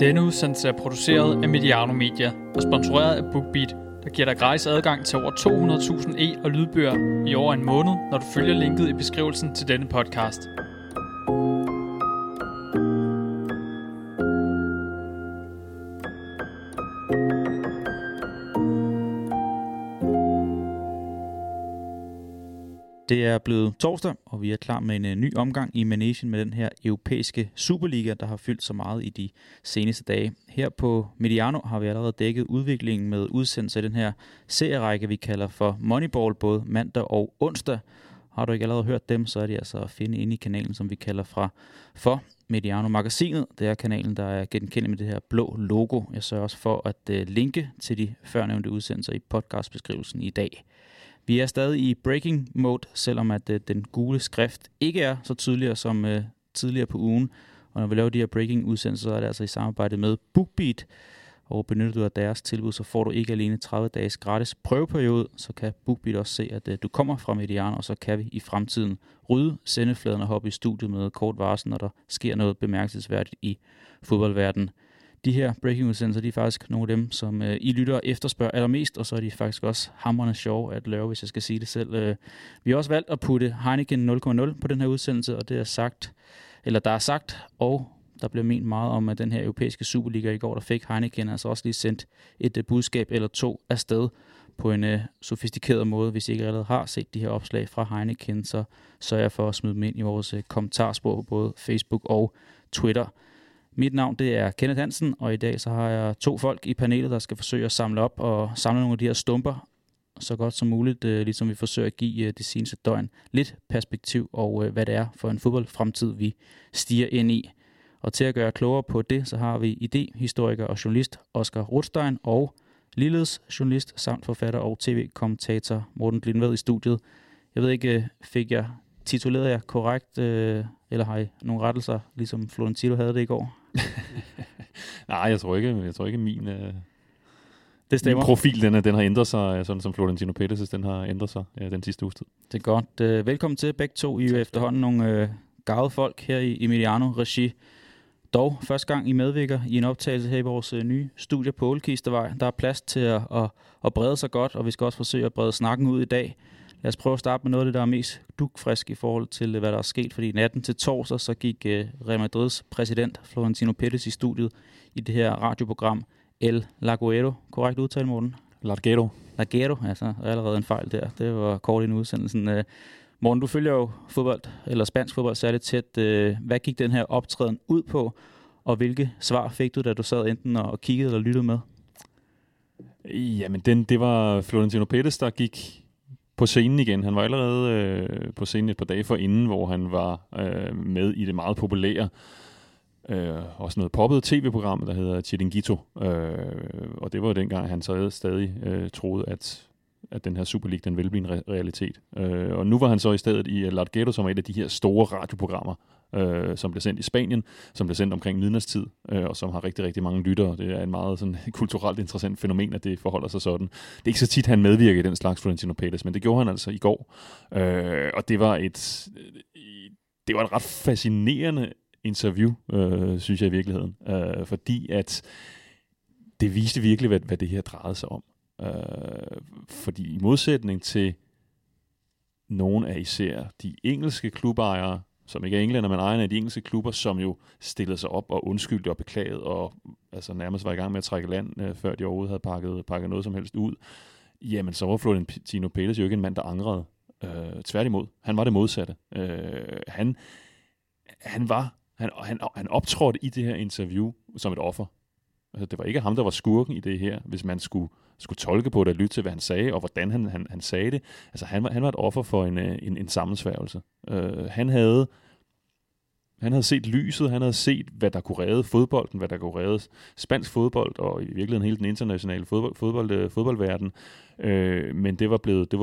Denne udsendelse er produceret af Mediano Media og sponsoreret af BookBeat, der giver dig gratis adgang til over 200.000 e- og lydbøger i over en måned, når du følger linket i beskrivelsen til denne podcast. Det er blevet torsdag, og vi er klar med en ny omgang i Manesien med den her europæiske Superliga, der har fyldt så meget i de seneste dage. Her på Mediano har vi allerede dækket udviklingen med udsendelse af den her serierække, vi kalder for Moneyball, både mandag og onsdag. Har du ikke allerede hørt dem, så er de altså at finde inde i kanalen, som vi kalder for Mediano-magasinet. Det er kanalen, der er genkendt med det her blå logo. Jeg sørger også for at linke til de førnævnte udsendelser i podcastbeskrivelsen i dag. Vi er stadig i breaking mode, selvom at den gule skrift ikke er så tydeligere som tidligere på ugen. Og når vi laver de her breaking udsendelser, er det altså i samarbejde med BookBeat. Og benytter du af deres tilbud, så får du ikke alene 30 dages gratis prøveperiode. Så kan BookBeat også se, at du kommer fra Mediano, og så kan vi i fremtiden rydde sendefladen og hoppe i studiet med kort varsel, når der sker noget bemærkelsesværdigt i fodboldverdenen. De her breaking-udsendelser, de er faktisk nogle af dem, som I lytter efterspørger allermest, og så er de faktisk også hamrende sjove at lave, hvis jeg skal sige det selv. Vi har også valgt at putte Heineken 0,0 på den her udsendelse, og det er sagt, eller der er sagt, og der blev ment meget om, at den her europæiske Superliga i går, der fik Heineken, altså også lige sendt et budskab eller to afsted på en sofistikeret måde. Hvis I ikke allerede har set de her opslag fra Heineken, så sørger jeg for at smide dem ind i vores kommentarspor på både Facebook og Twitter. Mit navn det er Kenneth Hansen, og i dag så har jeg to folk i panelet, der skal forsøge at samle op og samle nogle af de her stumper så godt som muligt, ligesom vi forsøger at give de seneste døgn lidt perspektiv og hvad det er for en fodboldfremtid, vi stiger ind i. Og til at gøre klogere på det, så har vi idéhistoriker og journalist Oskar Rothstein og ligeledes journalist samt forfatter og tv-kommentator Morten Lindved i studiet. Jeg ved ikke, fik jeg tituleret jer korrekt, eller har I nogle rettelser, ligesom Florentino havde det i går? Nej, jeg tror ikke min profil den har ændret sig, sådan som Florentino Pérez den har ændret sig den sidste uges tid. Det er godt. Velkommen til begge to. I er efterhånden nogle garvede folk her i Mediano-regi. Dog, første gang I medvirker i en optagelse her i vores nye studie på Ålekistevej. Der er plads til at brede sig godt, og vi skal også forsøge at brede snakken ud i dag. Lad os prøve at starte med noget af det, der er mest dugfrisk i forhold til, hvad der er sket. Fordi natten til torsdag, så gik Real Madrids præsident Florentino Pérez i studiet i det her radioprogram El Larguero. Korrekt udtale, Morten? Larguero. Larguero, altså allerede en fejl der. Det var kort inden udsendelsen. Morten, du følger jo fodbold, eller spansk fodbold særligt tæt. Hvad gik den her optræden ud på, og hvilke svar fik du, da du sad enten og kiggede eller lyttede med? Jamen, det var Florentino Pérez, der gik på scenen igen. Han var allerede på scenen et par dage forinden, hvor han var med i det meget populære, også noget poppet tv-program, der hedder Chiringuito. Og det var jo dengang, han så stadig troede, at den her Super League, den ville blive en realitet. Og nu var han så i stedet i El Larguero, som er et af de her store radioprogrammer, som blev sendt i Spanien, som blev sendt omkring midnatstid, og som har rigtig, rigtig mange lyttere. Det er en meget sådan, kulturelt interessant fænomen, at det forholder sig sådan. Det er ikke så tit, han medvirker i den slags Florentino Pérez, men det gjorde han altså i går. Og det var et ret fascinerende interview, synes jeg i virkeligheden. Fordi at det viste virkelig, hvad det her drejede sig om. Fordi i modsætning til nogle af især de engelske klubejere, som ikke er englænder, men ejerne af de engelske klubber, som jo stillede sig op og undskyldte og beklagede, og altså nærmest var i gang med at trække land, før de overhovedet havde pakket noget som helst ud, jamen så var Florentino Pérez jo ikke en mand, der angrede. Tværtimod, han var det modsatte. Han optrådte i det her interview som et offer. Altså, det var ikke ham, der var skurken i det her, hvis man skulle tolke på det og lytte til, hvad han sagde, og hvordan han sagde det. Altså, han var et offer for en sammensværgelse. Han havde set lyset, han havde set, hvad der kunne redde fodbolden, hvad der kunne redde spansk fodbold, og i virkeligheden hele den internationale fodboldverden. Men det var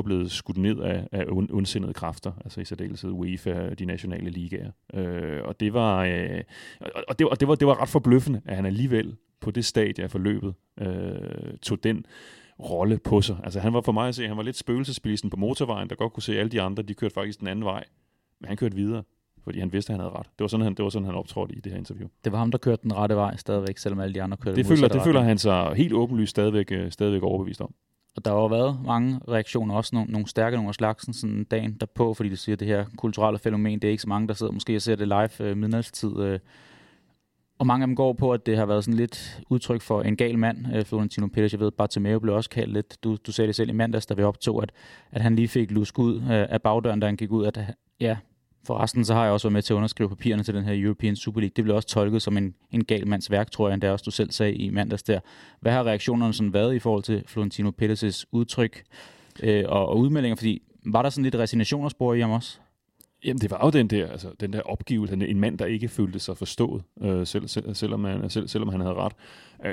blevet skudt ned af ondsindede kræfter, altså i særdeleshed UEFA, de nationale ligaer. Og det var det var ret forbløffende, at han alligevel på det stadie af forløbet, tog den rolle på sig. Altså han var for mig at se, han var lidt spøgelsesbilisten på motorvejen, der godt kunne se alle de andre, de kørte faktisk den anden vej, men han kørte videre. fordi han vidste, at han havde ret. Det var sådan, han optrådte i det her interview. Det var ham, der kørte den rette vej stadigvæk, selvom alle de andre kørte den modsatte. Det føler han sig helt åbenlyst stadigvæk overbevist om. Og der har jo været mange reaktioner, også nogle stærke, nogle af slagsen sådan dagen derpå, fordi det siger, at det her kulturelle fænomen, det er ikke så mange, der sidder måske og ser det live midnatstid. Og mange af dem går på, at det har været sådan lidt udtryk for en gal mand. Florentino Pérez, jeg ved, Bartomeu blev også kaldt lidt. Du sagde det selv i mandags, da vi optog, at han lige fik lusk ud af bagdøren, da han gik ud. At, ja, forresten så har jeg også været med til at underskrive papirerne til den her European Super League. Det blev også tolket som en gal mands værk, tror jeg, endda også du selv sagde i mandags der. Hvad har reaktionerne sådan været i forhold til Florentino Pérez' udtryk og udmeldinger? Fordi var der sådan lidt resignation at spore i ham også? Jamen, det var jo den der opgivelse, en mand, der ikke følte sig forstået, selvom han havde ret.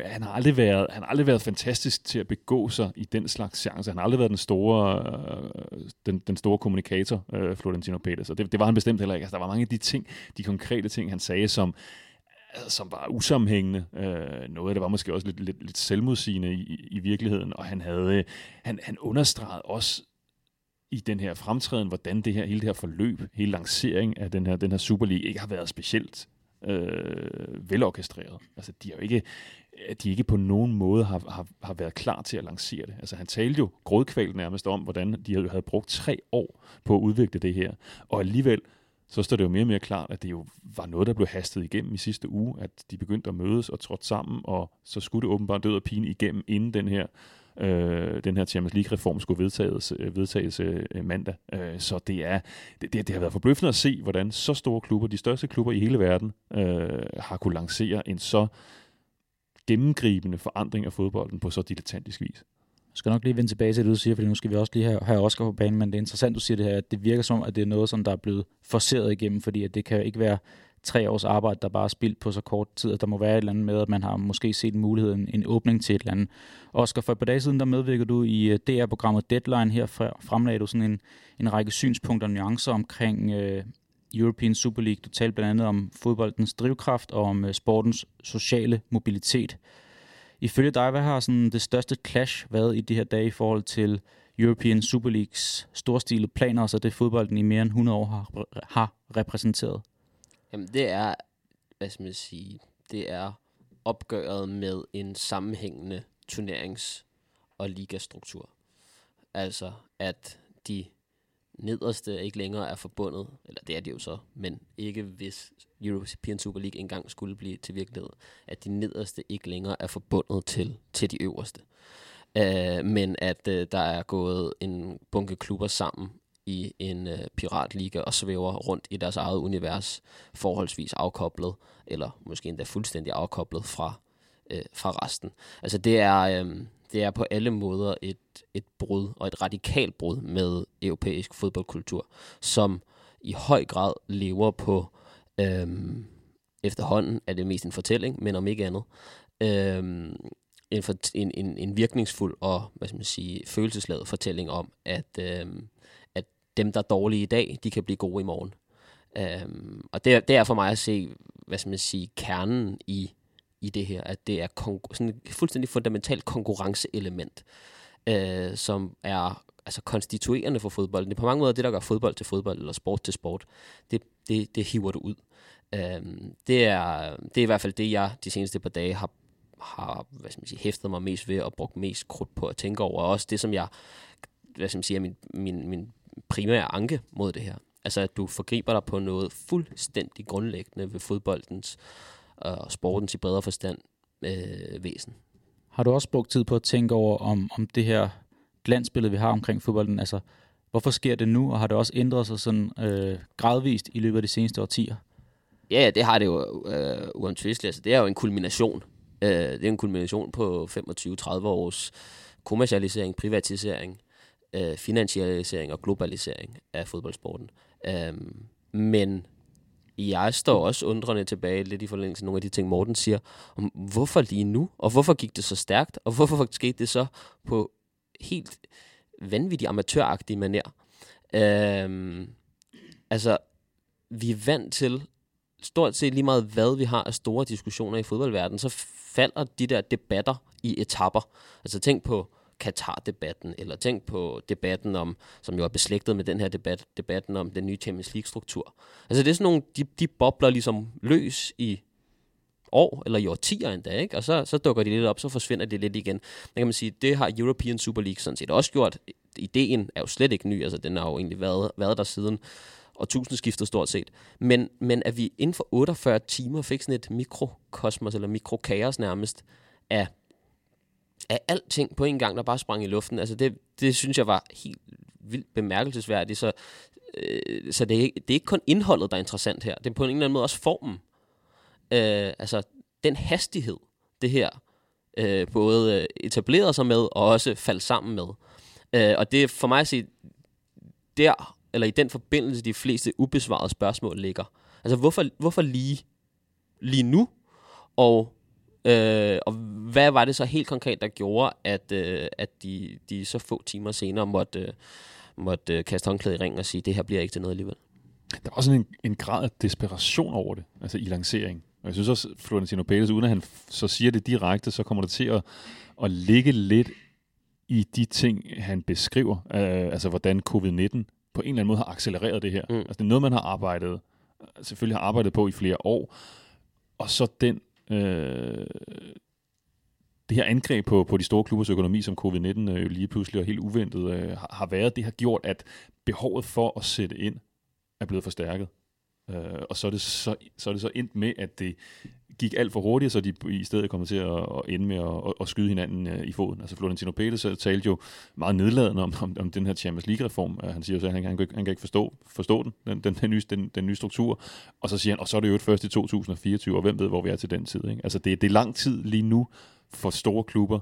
Han har aldrig været fantastisk til at begå sig i den slags chance. Han har aldrig været den store kommunikator, Florentino Pérez. Det var han bestemt heller ikke. Altså, der var mange af de konkrete ting, han sagde, som var usammenhængende. Noget af det var måske også lidt selvmodsigende i virkeligheden, og han understregede også i den her fremtræden, hvordan det her, hele det her forløb, hele lancering af den her Super League ikke har været specielt velorkestreret. Altså, de ikke på nogen måde har været klar til at lancere det. Altså, han talte jo grådkvalt nærmest om, hvordan de havde brugt 3 år på at udvikle det her. Og alligevel, så står det jo mere og mere klart, at det jo var noget, der blev hastet igennem i sidste uge, at de begyndte at mødes og trådte sammen, og så skulle det åbenbart død og pine igennem, inden den her Champions League-reform skulle vedtages mandag. Så det har været forbløffende at se, hvordan så store klubber, de største klubber i hele verden, har kunne lancere en så gennemgribende forandring af fodbolden på så dilettantisk vis. Jeg skal nok lige vende tilbage til det, du siger, fordi nu skal vi også lige have Oskar på banen, men det er interessant, du siger det her, at det virker som, at det er noget, som der er blevet forceret igennem, fordi at det kan jo ikke være 3 års arbejde, der bare er spildt på så kort tid, at der må være et eller andet med, at man har måske set muligheden, en åbning til et eller andet. Oskar, for et par dage siden, der medvirkede du i DR-programmet Deadline. Her fremlagde du sådan en række synspunkter og nuancer omkring European Super League. Du talte blandt andet om fodboldens drivkraft og om sportens sociale mobilitet. Ifølge dig, hvad har sådan det største clash været i de her dage i forhold til European Super Leagues storstilede planer, og så det fodbolden i mere end 100 år har repræsenteret? Jamen, det er, hvad skal man sige, det er opgøret med en sammenhængende turnerings- og ligastruktur. Altså, at de nederste ikke længere er forbundet, eller det er de jo så, men ikke hvis European Super League engang skulle blive til virkelighed, at de nederste ikke længere er forbundet til de øverste. Men at der er gået en bunke klubber sammen i en piratliga og svæver rundt i deres eget univers, forholdsvis afkoblet, eller måske endda fuldstændig afkoblet fra resten. Altså det er på alle måder et brud, og et radikalt brud med europæisk fodboldkultur, som i høj grad lever på, efterhånden er det mest en fortælling, men om ikke andet, en virkningsfuld og, hvad skal man sige, følelsesladet fortælling om, at dem, der er dårlige i dag, de kan blive gode i morgen. Og det er for mig at se, hvad skal man sige, kernen i det her, at det er sådan et fuldstændig fundamentalt konkurrenceelement, som er altså konstituerende for fodbolden. Det er på mange måder det, der gør fodbold til fodbold, eller sport til sport. Det hiver du ud. Det er i hvert fald det, jeg de seneste par dage har hvad skal man sige, hæftet mig mest ved, og brugt mest krudt på at tænke over, og også det, som jeg, hvad skal man sige, er min primære anke mod det her. Altså, at du forgriber dig på noget fuldstændig grundlæggende ved fodboldens og sportens i bredere forstand væsen. Har du også brugt tid på at tænke over, om det her glansbillede, vi har omkring fodbolden, altså hvorfor sker det nu, og har det også ændret sig sådan gradvist i løbet af de seneste årtier? Ja, det har det jo uomtvisteligt. Altså, det er jo en kulmination. Det er en kulmination på 25-30 års kommercialisering, privatisering, finansialisering og globalisering af fodboldsporten. Men jeg står også undrende tilbage lidt i forlængelse af nogle af de ting, Morten siger, om hvorfor lige nu, og hvorfor gik det så stærkt, og hvorfor skete det så på helt vanvittig amatøragtig manér. Altså, vi er vant til, stort set lige meget hvad vi har af store diskussioner i fodboldverdenen, så falder de der debatter i etapper. Altså, tænk på Qatar-debatten, eller tænk på debatten om, som jo er beslægtet med den her debat, debatten om den nye Champions League-struktur. Altså det er sådan nogle, de bobler ligesom løs i år, eller i årtier endda, ikke? Og så dukker de lidt op, så forsvinder de lidt igen. Men kan man sige, det har European Super League sådan set også gjort. Ideen er jo slet ikke ny, altså den har jo egentlig været der siden og tusindskiftet stort set. Men at vi inden for 48 timer fik sådan et mikrokosmos, eller mikrokaos nærmest, af alting på en gang, der bare sprang i luften. Altså det synes jeg var helt vildt bemærkelsesværdigt. Så det er ikke kun indholdet, der er interessant her. Det er på en eller anden måde også formen. Altså den hastighed, det her både etablerede sig med, og også faldt sammen med. Og det er for mig at sige, der, eller i den forbindelse, de fleste ubesvarede spørgsmål ligger. Altså hvorfor lige nu? Og hvad var det så helt konkret, der gjorde, at de så få timer senere måtte kaste håndklædet i ringen og sige, det her bliver ikke til noget alligevel? Der er også en grad af desperation over det, altså i lancering. Og jeg synes også, at Florentino Pérez, uden at han så siger det direkte, så kommer det til at ligge lidt i de ting, han beskriver. Altså hvordan covid-19 på en eller anden måde har accelereret det her. Mm. Altså det er noget, man har selvfølgelig har arbejdet på i flere år. Og så det her angreb på de store klubbers økonomi, som covid-19 jo lige pludselig og helt uventet har været, det har gjort, at behovet for at sætte ind er blevet forstærket. Og så er det så endt med, at det gik alt for hurtigt, så de i stedet kommer til at ende med at skyde hinanden i foden. Altså Florentino Pérez talte jo meget nedladende om den her Champions League-reform. Han siger jo, at han kan ikke forstå den nye struktur. Og så siger han, og så er det jo først i 2024, og hvem ved, hvor vi er til den tid. Ikke? Altså det er lang tid lige nu for store klubber,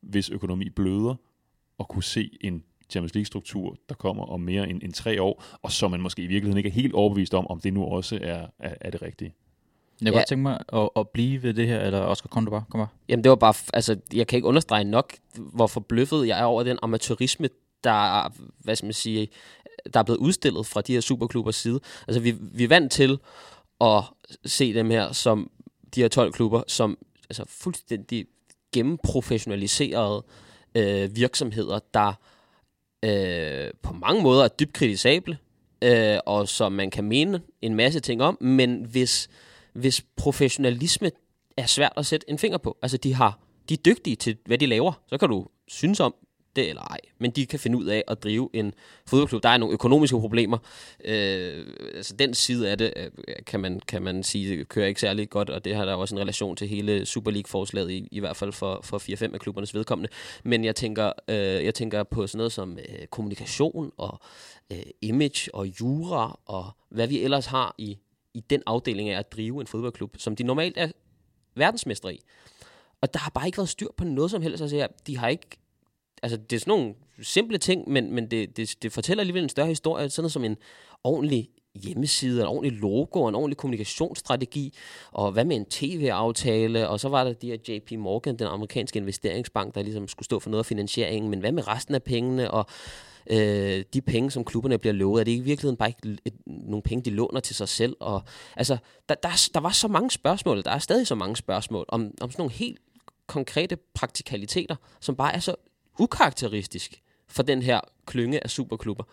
hvis økonomi bløder, at kunne se en Champions League-struktur, der kommer om mere end 3 år, og som man måske i virkeligheden ikke er helt overbevist om det nu også er det rigtige. Jeg kunne tænke mig at blive ved det her, eller Oskar, kom bare. Jamen det var bare, altså jeg kan ikke understrege nok, hvor forbløffet jeg er over den amatørisme, der, hvad skal man sige, der er blevet udstillet fra de her superklubbers side. Altså vi er vant til at se dem her, som de her 12 klubber, som altså fuldstændig gennemprofessionaliserede virksomheder, der på mange måder er dybt kritisable, og som man kan mene en masse ting om, men hvis professionalisme er svært at sætte en finger på, altså de er dygtige til, hvad de laver, så kan du synes om det eller ej, men de kan finde ud af at drive en fodboldklub. Der er nogle økonomiske problemer, altså den side af det, kan man sige, kører ikke særlig godt, og det har der også en relation til hele Super League-forslaget, i hvert fald for 4-5 af klubbernes vedkommende, men jeg tænker på sådan noget som kommunikation og image og jura, og hvad vi ellers har i den afdeling af at drive en fodboldklub, som de normalt er verdensmestre i, og der har bare ikke været styr på noget som helst, altså de har ikke. Altså, det er sådan nogle simple ting, men det fortæller alligevel en større historie, sådan noget som en ordentlig hjemmeside, en ordentlig logo, en ordentlig kommunikationsstrategi, og hvad med en tv-aftale, og så var der de her JP Morgan, den amerikanske investeringsbank, der ligesom skulle stå for noget af finansieringen, men hvad med resten af pengene, og de penge, som klubberne bliver lovet, er det i virkeligheden bare ikke nogle penge, de låner til sig selv? Og altså, der var så mange spørgsmål, der er stadig så mange spørgsmål, om sådan nogle helt konkrete praktikaliteter, som bare er så ukarakteristisk for den her klynge af superklubber.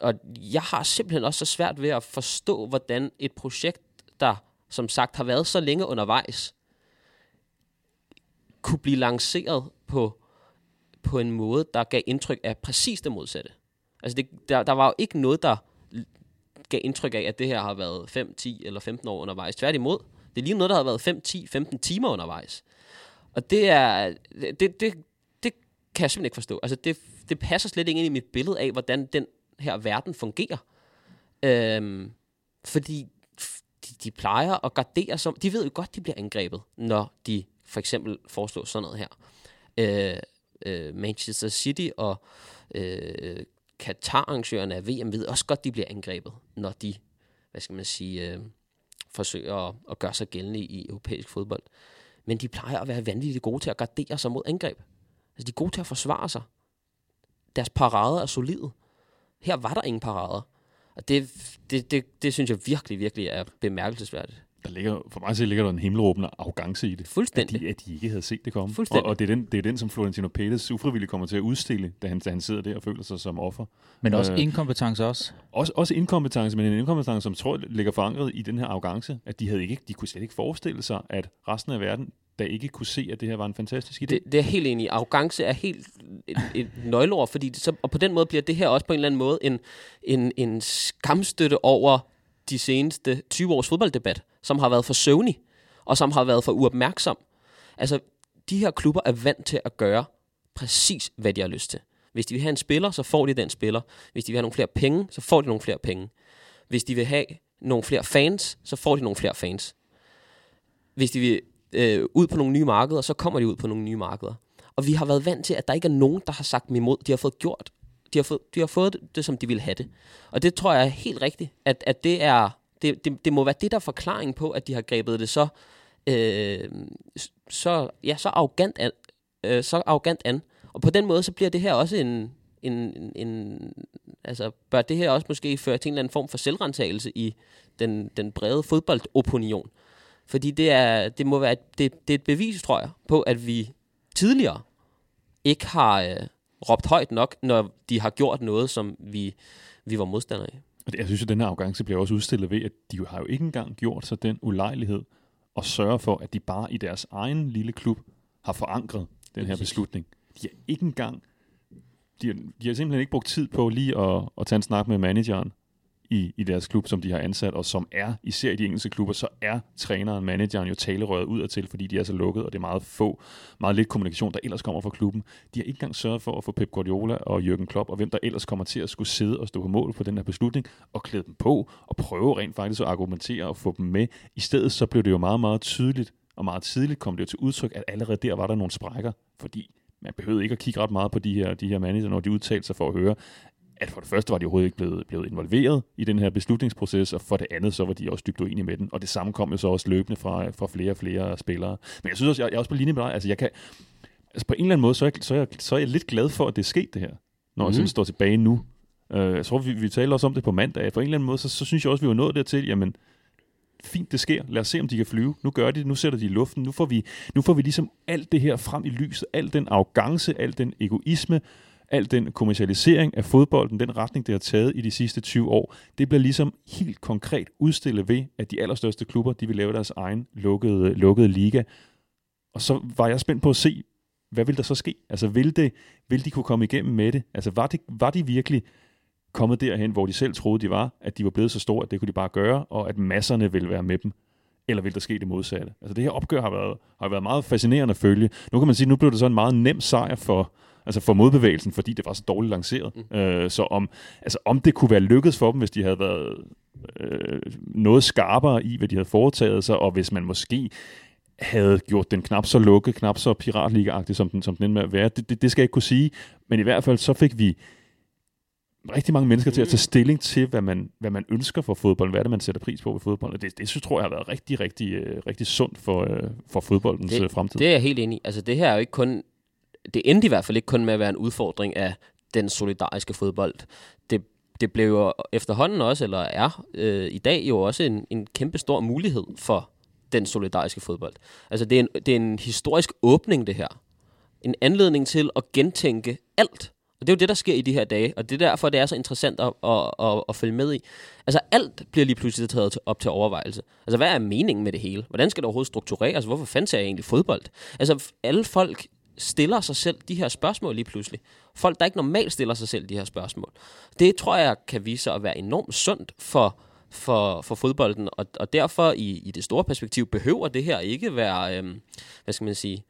Og jeg har simpelthen også så svært ved at forstå, hvordan et projekt, der som sagt har været så længe undervejs, kunne blive lanceret på en måde, der gav indtryk af præcis det modsatte. Altså der var jo ikke noget, der gav indtryk af, at det her har været 5, 10 eller 15 år undervejs. Tværtimod, det er lige noget, der har været 5, 10, 15 timer undervejs. Og det kan jeg simpelthen ikke forstå. Altså det passer slet ikke ind i mit billede af, hvordan den her verden fungerer. Fordi de plejer at gardere sig. De ved jo godt, de bliver angrebet, når de for eksempel foreslår sådan noget her. Manchester City og Qatar-arrangørerne af VM ved også godt, de bliver angrebet, når de, hvad skal man sige, forsøger at gøre sig gældende i europæisk fodbold. Men de plejer at være vanvittigt gode til at gardere sig mod angreb. Altså, de er gode til at forsvare sig. Deres parader er solide. Her var der ingen parader. Og det synes jeg virkelig, virkelig er bemærkelsesværdigt. der ligger, for mig selv ligger der en himmelråbende arrogance i det. Fuldstændig. At de ikke havde set det komme. Og det er den, som Florentino Pérez ufrivilligt kommer til at udstille, da han sidder der og føler sig som offer. Men også inkompetence også? Også inkompetence, men en inkompetence, som tror ligger forankret i den her arrogance, at de kunne slet ikke forestille sig, at resten af verden der ikke kunne se, at det her var en fantastisk idé. Det er helt enig. Arrogance er helt et nøgleord, fordi og på den måde bliver det her også på en eller anden måde en skamstøtte over de seneste 20 års fodbolddebat, som har været for søvnig, og som har været for uopmærksom. Altså, de her klubber er vant til at gøre præcis, hvad de har lyst til. Hvis de vil have en spiller, så får de den spiller. Hvis de vil have nogle flere penge, så får de nogle flere penge. Hvis de vil have nogle flere fans, så får de nogle flere fans. Hvis de vil ud på nogle nye markeder, så kommer de ud på nogle nye markeder. Og vi har været vant til, at der ikke er nogen, der har sagt dem imod. De har fået gjort. De har fået det, som de ville have det. Og det tror jeg er helt rigtigt, at det er... Det må være det, der er forklaring på, at de har grebet det så arrogant an. Og på den måde, så bliver det her også altså bør det her også måske føre til en eller anden form for selvrensagelse i den brede fodboldopinion. Fordi det er et bevis, tror jeg, på, at vi tidligere ikke har råbt højt nok, når de har gjort noget, som vi var modstandere af. Og jeg synes, at den her arrogance bliver også udstillet ved, at de har jo ikke engang gjort sig den ulejlighed og sørge for, at de bare i deres egen lille klub har forankret den her beslutning. De har simpelthen ikke brugt tid på lige at tage en snak med manageren i deres klub, som de har ansat, og som er, især i de engelske klubber, så er træneren, manageren jo talerøret udadtil, fordi de er så lukket, og det er meget lidt kommunikation, der ellers kommer fra klubben. De har ikke engang sørget for at få Pep Guardiola og Jürgen Klopp, og hvem der ellers kommer til at skulle sidde og stå på mål for den her beslutning, og klæde dem på, og prøve rent faktisk at argumentere og få dem med. I stedet så blev det jo meget, meget tydeligt, og meget tidligt kom det jo til udtryk, at allerede der var der nogle sprækker, fordi man behøvede ikke at kigge ret meget på de her manager, når de udtalte sig for at høre, at for det første var de overhovedet ikke blevet involveret i den her beslutningsproces, og for det andet, så var de også dybt uenige med den. Og det samme kom jo så også løbende fra flere og flere spillere. Men jeg synes også, jeg er også på linje med dig. Altså, på en eller anden måde, så er jeg lidt glad for, at det er sket, det her, når jeg står tilbage nu. Jeg tror, vi taler også om det på mandag. På en eller anden måde, så synes jeg også, vi var nået dertil, jamen, fint, det sker. Lad os se, om de kan flyve. Nu gør de det. Nu sætter de i luften. Nu får vi ligesom alt det her frem i lyset. Al den arrogance, al den egoisme, al den kommercialisering af fodbolden, den retning, det har taget i de sidste 20 år, det bliver ligesom helt konkret udstillet ved, at de allerstørste klubber, de vil lave deres egen lukkede liga. Og så var jeg spændt på at se, hvad vil der så ske? Altså, vil de kunne komme igennem med det? Altså, var de virkelig kommet derhen, hvor de selv troede, de var, at de var blevet så store, at det kunne de bare gøre, og at masserne ville være med dem? Eller vil der ske det modsatte? Altså, det her opgør har været meget fascinerende at følge. Nu kan man sige, nu blev det så en meget nem sejr for modbevægelsen, fordi det var så dårligt lanceret. Så om det kunne være lykkedes for dem, hvis de havde været noget skarpere i, hvad de havde foretaget sig, og hvis man måske havde gjort den knap så lukket, knap så piratliga-agtig, som den endte med at være, det skal jeg ikke kunne sige. Men i hvert fald så fik vi rigtig mange mennesker til at tage stilling til, hvad man ønsker for fodbold, hvad det man sætter pris på ved fodbold. Og det tror jeg har været rigtig, rigtig, rigtig sundt for fodboldens fremtid. Det er jeg helt enig i. Altså, det her er jo ikke kun... Det endte i hvert fald ikke kun med at være en udfordring af den solidariske fodbold. Det blev jo efterhånden også, eller er i dag jo også en kæmpe stor mulighed for den solidariske fodbold. Altså det er en historisk åbning, det her. En anledning til at gentænke alt. Og det er jo det, der sker i de her dage, og det er derfor, det er så interessant at følge med i. Altså alt bliver lige pludselig taget op til overvejelse. Altså hvad er meningen med det hele? Hvordan skal det overhovedet struktureres? Altså, hvorfor fanden ser jeg egentlig fodbold? Altså alle folk stiller sig selv de her spørgsmål lige pludselig. Folk, der ikke normalt stiller sig selv de her spørgsmål. Det tror jeg kan vise sig at være enormt sundt for fodbolden, og derfor i det store perspektiv behøver det her ikke være, hvad skal man sige,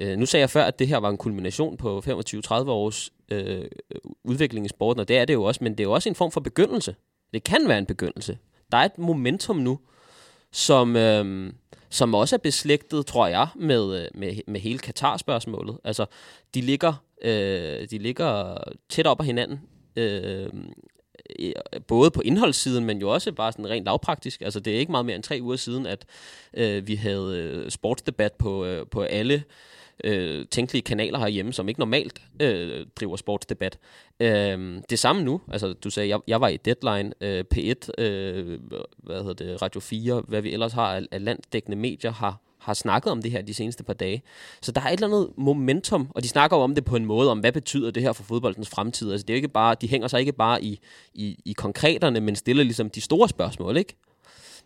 nu sagde jeg før, at det her var en kulmination på 25-30 års udvikling i sporten, og det er det jo også, men det er jo også en form for begyndelse. Det kan være en begyndelse. Der er et momentum nu, som også er beslægtet, tror jeg, med hele Katar-spørgsmålet. Altså, de ligger tæt op ad hinanden, både på indholdssiden, men jo også bare sådan rent lavpraktisk. Altså, det er ikke meget mere end 3 uger siden, at vi havde sportsdebat på alle tænkelige kanaler herhjemme, som ikke normalt driver sportsdebat. Det samme nu, altså du sagde, jeg var i Deadline, P1, Radio 4, hvad vi ellers har af landsdækkende medier har snakket om det her de seneste par dage. Så der er et eller andet momentum, og de snakker jo om det på en måde, om hvad betyder det her for fodboldens fremtid. Altså det er jo ikke bare, de hænger sig ikke bare i konkreterne, men stiller ligesom de store spørgsmål, ikke?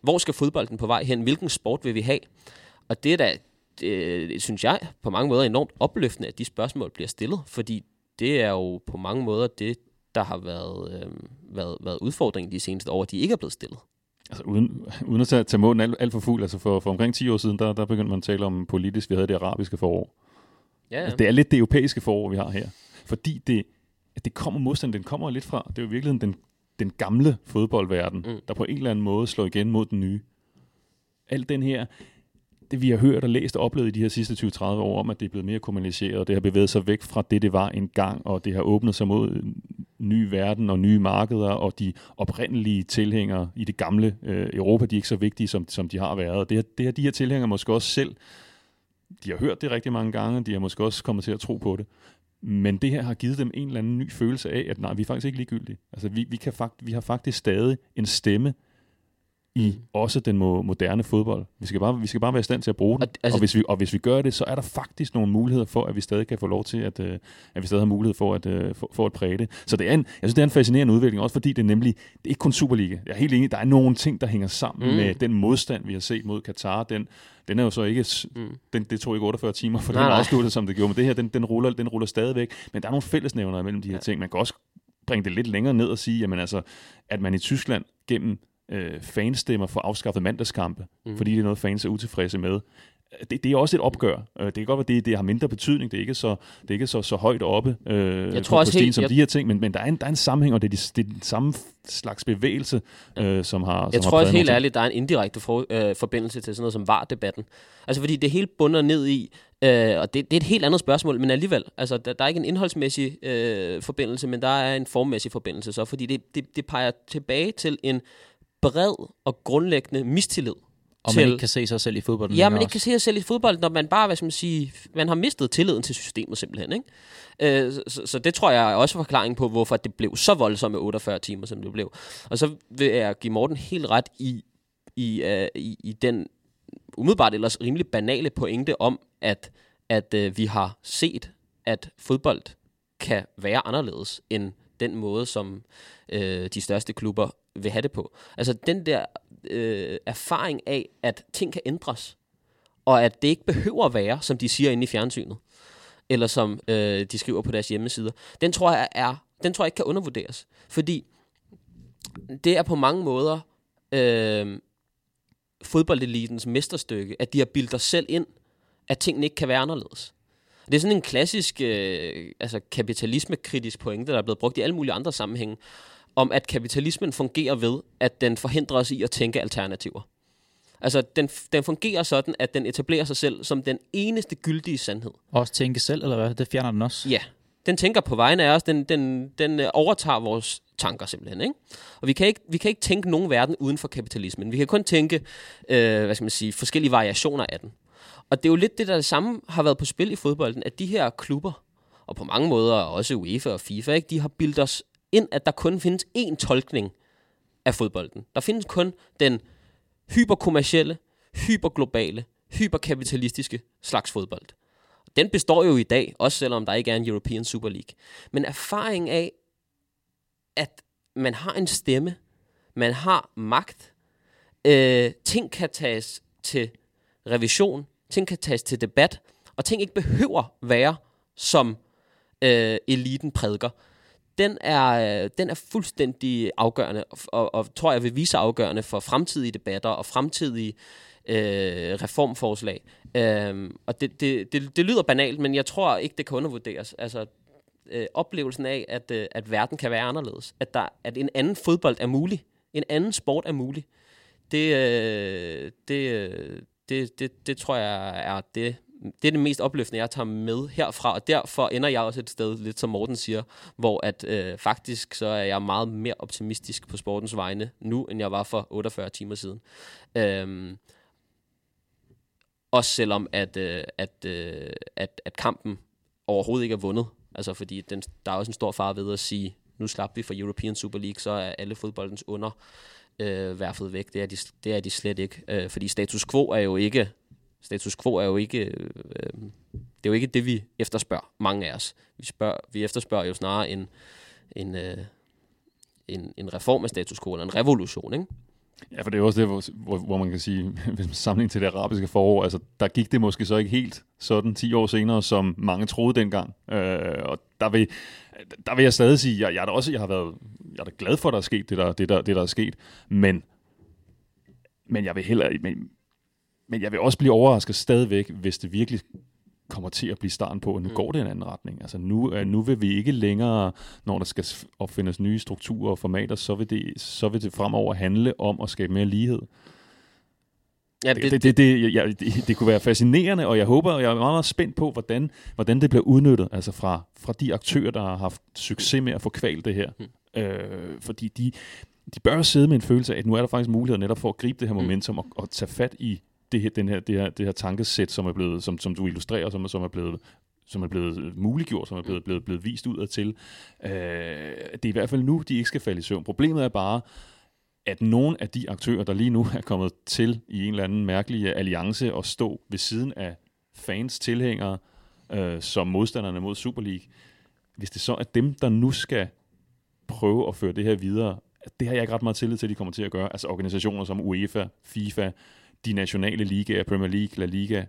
Hvor skal fodbolden på vej hen? Hvilken sport vil vi have? Og det er da, det, synes jeg, på mange måder enormt opløftende, at de spørgsmål bliver stillet, fordi det er jo på mange måder det, der har været udfordringen de seneste år, at de ikke er blevet stillet. Altså uden at tage måden alt for fuld, altså for omkring 10 år siden, der begyndte man at tale om politisk, vi havde det arabiske forår. Ja. Altså, det er lidt det europæiske forår, vi har her. Fordi det kommer modstand, den kommer lidt fra, det er jo i virkeligheden den gamle fodboldverden, der på en eller anden måde slår igen mod den nye. Alt den her, det vi har hørt og læst og oplevet i de her sidste 20-30 år om, at det er blevet mere kommunaliseret, og det har bevæget sig væk fra det var engang, og det har åbnet sig mod ny verden og nye markeder, og de oprindelige tilhængere i det gamle Europa, de er ikke så vigtige, som de har været. Det har de her tilhængere måske også selv, de har hørt det rigtig mange gange, de har måske også kommet til at tro på det. Men det her har givet dem en eller anden ny følelse af, at nej, vi er faktisk ikke ligegyldige. Altså, vi har faktisk stadig en stemme i også den moderne fodbold. Vi skal bare være i stand til at bruge den. Altså, og hvis vi gør det, så er der faktisk nogle muligheder for, at vi stadig kan få lov til, at vi stadig har mulighed for at præge det. Så det er jeg synes det er en fascinerende udvikling, også fordi det er ikke kun Superliga. Jeg er helt enig, der er nogle ting, der hænger sammen med den modstand, vi har set mod Katar. Den er jo så ikke, det tog ikke 48 timer for den afslutning, som det gjorde, men det her, den ruller stadigvæk. Men der er nogle fællesnævnere mellem de her ting. Man kan også bringe det lidt længere ned og sige, jamen altså, at man i Tyskland gennem fanstemmer for afskaffet mandagskampe, fordi det er noget, fans er utilfredse med. Det er også et opgør. Det kan godt være, det har mindre betydning. Det er ikke så højt oppe de her ting, men der er en sammenhæng, og det er den samme slags bevægelse, som jeg tror helt ærligt, der er en indirekte forbindelse til sådan noget som VAR-debatten. Altså fordi det hele bunder ned i, og det er et helt andet spørgsmål, men alligevel, altså der er ikke en indholdsmæssig forbindelse, men der er en formmæssig forbindelse så, fordi det peger tilbage til en bred og grundlæggende mistillid. Og man ikke kan se sig selv i fodbolden. Ja, man ikke kan se sig selv i fodbolden, når man bare, man har mistet tilliden til systemet simpelthen, ikke? Så det tror jeg er også forklaringen på, hvorfor det blev så voldsomt med 48 timer, som det blev. Og så vil jeg give Morten helt ret i den umiddelbart ellers rimelig banale pointe om, at vi har set, at fodbold kan være anderledes end den måde, som de største klubber vil have det på. Altså den der erfaring af, at ting kan ændres, og at det ikke behøver at være, som de siger inde i fjernsynet, eller som de skriver på deres hjemmesider, den tror jeg ikke kan undervurderes. Fordi det er på mange måder fodboldelitens mesterstykke, at de har bildt os selv ind, at tingene ikke kan være anderledes. Det er sådan en klassisk kapitalismekritisk pointe, der er blevet brugt i alle mulige andre sammenhænge, om at kapitalismen fungerer ved, at den forhindrer os i at tænke alternativer. Altså, den fungerer sådan, at den etablerer sig selv som den eneste gyldige sandhed. Også tænke selv, eller hvad? Det fjerner den også? Ja, den tænker på vegne af os. Den overtager vores tanker simpelthen, ikke? Og vi kan ikke tænke nogen verden uden for kapitalismen. Vi kan kun tænke, forskellige variationer af den. Og det er jo lidt det samme har været på spil i fodbolden, at de her klubber, og på mange måder også UEFA og FIFA, ikke, de har bildt os ind, at der kun findes én tolkning af fodbolden. Der findes kun den hyperkommercielle, hyperglobale, hyperkapitalistiske slags fodbold. Den består jo i dag, også selvom der ikke er en European Super League. Men erfaringen af, at man har en stemme, man har magt, ting kan tages til revision, ting kan tages til debat, og ting ikke behøver være, som eliten prædiker. Den er fuldstændig afgørende, og tror jeg vil vise sig afgørende for fremtidige debatter og fremtidige reformforslag. Og det lyder banalt, men jeg tror ikke, det kan undervurderes. Altså, oplevelsen af, at verden kan være anderledes, at en anden fodbold er mulig, en anden sport er mulig, det tror jeg er det. Det er det mest opløftende, jeg tager med herfra, og derfor ender jeg også et sted, lidt som Morten siger, hvor at faktisk så er jeg meget mere optimistisk på sportens vegne nu, end jeg var for 48 timer siden. Også selvom at kampen overhovedet ikke er vundet. Altså fordi der er også en stor fare ved at sige, nu slap vi fra European Super League, så er alle fodboldens under værfet væk. Det er de slet ikke. Fordi status quo er jo ikke det er jo ikke det, vi efterspørger, mange af os. Vi efterspørger jo snarere en reform af status quo, eller en revolution, ikke? Ja, for det er også det, hvor man kan sige, hvis man sammenligner til det arabiske forår, altså der gik det måske så ikke helt sådan 10 år senere, som mange troede dengang. Og der vil jeg stadig sige, jeg er da glad for, at der er sket det der er sket, men jeg vil heller, men jeg vil også blive overrasket stadigvæk, hvis det virkelig kommer til at blive starten på, at nu går det i en anden retning. Altså nu vil vi ikke længere, når der skal opfindes nye strukturer og formater, så vil det fremover handle om at skabe mere lighed. Ja, det kunne være fascinerende, og jeg håber, og jeg er meget, meget spændt på, hvordan det bliver udnyttet, altså fra de aktører, der har haft succes med at få kvalt det her. Fordi de bør sidde med en følelse af, at nu er der faktisk mulighed netop for at gribe det her momentum og tage fat i det her tankesæt, som er blevet, som du illustrerer, som er blevet muliggjort, som er blevet vist udad til. Det er i hvert fald nu, de ikke skal falde i søvn. Problemet er bare, at nogle af de aktører, der lige nu er kommet til i en eller anden mærkelig alliance og stå ved siden af fans, tilhængere, som modstanderne mod Super League, hvis det så er dem, der nu skal prøve at føre det her videre, det har jeg ikke ret meget tillid til, at de kommer til at gøre. Altså organisationer som UEFA, FIFA, de nationale ligaer, Premier League, La Liga,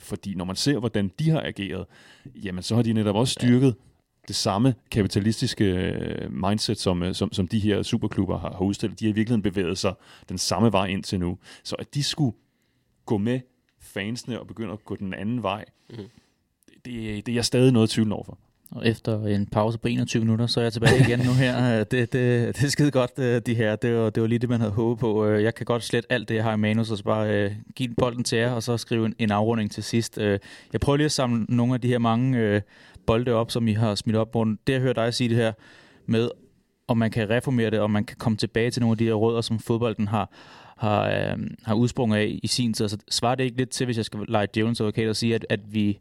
fordi når man ser, hvordan de har ageret, jamen så har de netop også styrket det samme kapitalistiske mindset, som de her superklubber har udstillet. De har i virkeligheden bevæget sig den samme vej indtil nu. Så at de skulle gå med fansene og begynde at gå den anden vej, det er jeg stadig noget tvivl overfor. Og efter en pause på 21 minutter, så er jeg tilbage igen nu her. Det er skide godt, de her. Det var lige det, man havde håbet på. Jeg kan godt slette alt det, jeg har i manus, og så bare give bolden til jer, og så skrive en afrunding til sidst. Jeg prøver lige at samle nogle af de her mange bolde op, som I har smidt op. Det, jeg hører dig sige det her med, om man kan reformere det, og man kan komme tilbage til nogle af de her rødder, som fodbolden har udsprunget af i sin tid. Så svarer det ikke lidt til, hvis jeg skal lege djævelens advokat og sige, at vi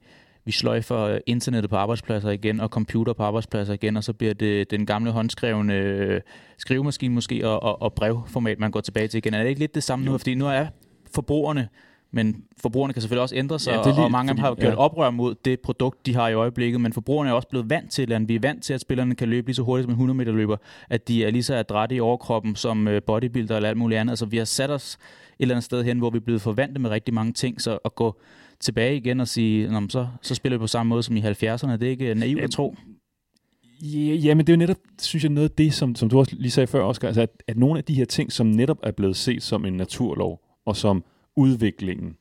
sløjfer internettet på arbejdspladser igen, og computer på arbejdspladser igen, og så bliver det den gamle håndskrevne skrivemaskine måske, og brevformat, man går tilbage til igen. Er det ikke lidt det samme nu? Fordi nu er forbrugerne, men forbrugerne kan selvfølgelig også ændre sig, ja, og mange af dem har gjort oprør mod det produkt, de har i øjeblikket, men forbrugerne er også blevet vant til, at vi er vant til, at spillerne kan løbe lige så hurtigt som en 100 meter løber, at de er lige så adrætte i overkroppen som bodybuilder eller alt muligt andet. Altså vi har sat os et eller andet sted hen, hvor vi er blevet forvante med rigtig mange ting, så at gå tilbage igen og sige, så spiller vi på samme måde som i 70'erne. Det er ikke naivt at tro. Ja, men det er jo netop, synes jeg, noget af det, som du også lige sagde før, Oskar, altså at nogle af de her ting, som netop er blevet set som en naturlov, og som udviklingen,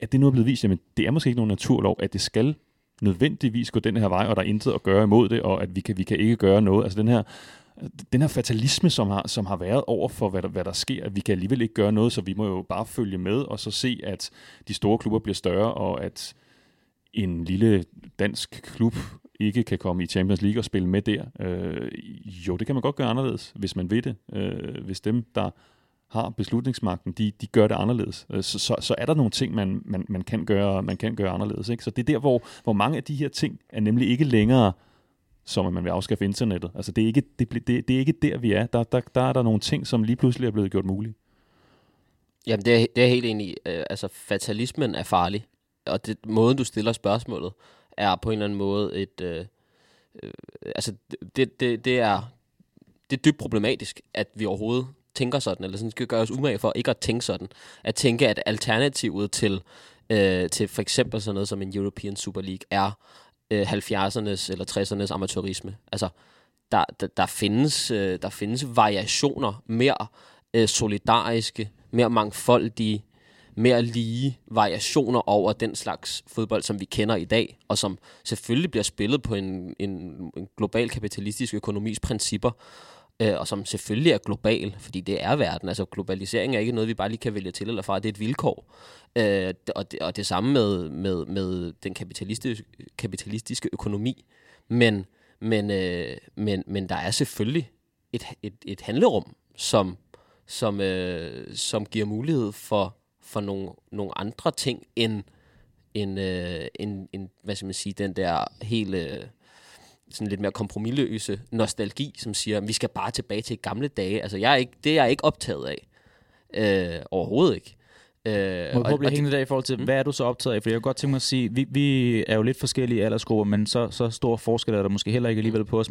at det nu er blevet vist, jamen det er måske ikke nogen naturlov, at det skal nødvendigvis gå den her vej, og der er intet at gøre imod det, og at vi kan ikke gøre noget. Altså den her fatalisme, som har været over for, hvad der sker, at vi kan alligevel ikke gøre noget, så vi må jo bare følge med, og så se, at de store klubber bliver større, og at en lille dansk klub ikke kan komme i Champions League og spille med der. Jo, det kan man godt gøre anderledes, hvis man ved det. Hvis dem, der har beslutningsmagten, de gør det anderledes. Så er der nogle ting, man kan gøre anderledes. Ikke? Så det er der, hvor mange af de her ting er nemlig ikke længere, som at man vil afskaffe internettet. Altså det er ikke der, vi er. Der er der nogle ting, som lige pludselig er blevet gjort mulige. Jamen det er helt enig. Altså fatalismen er farlig, og det, måden du stiller spørgsmålet er på en eller anden måde et altså det er dybt problematisk, at vi overhovedet tænker sådan, eller sådan skal gøre os umage for ikke at tænke sådan. At tænke, at alternativet til for eksempel sådan noget som en European Super League er 70'ernes eller 60'ernes amatørisme. Altså, der findes variationer, mere solidariske, mere mangfoldige, mere lige variationer over den slags fodbold, som vi kender i dag, og som selvfølgelig bliver spillet på en global kapitalistisk økonomis principper, og som selvfølgelig er global, fordi det er verden. Altså globalisering er ikke noget, vi bare lige kan vælge til eller fra. Det er et vilkår. Og det samme med den kapitalistiske økonomi. Men der er selvfølgelig et handlerum, som giver mulighed for for nogle andre ting end hvad skal man sige, den der hele sådan lidt mere kompromisløse nostalgi, som siger, vi skal bare tilbage til gamle dage. Altså, jeg er ikke optaget af. Overhovedet ikke. Må jeg blive hængende der i forhold til, hvad er du så optaget af? For jeg kunne godt tænke mig at sige, vi er jo lidt forskellige aldersgrupper, men så store forskelle er der måske heller ikke alligevel på os,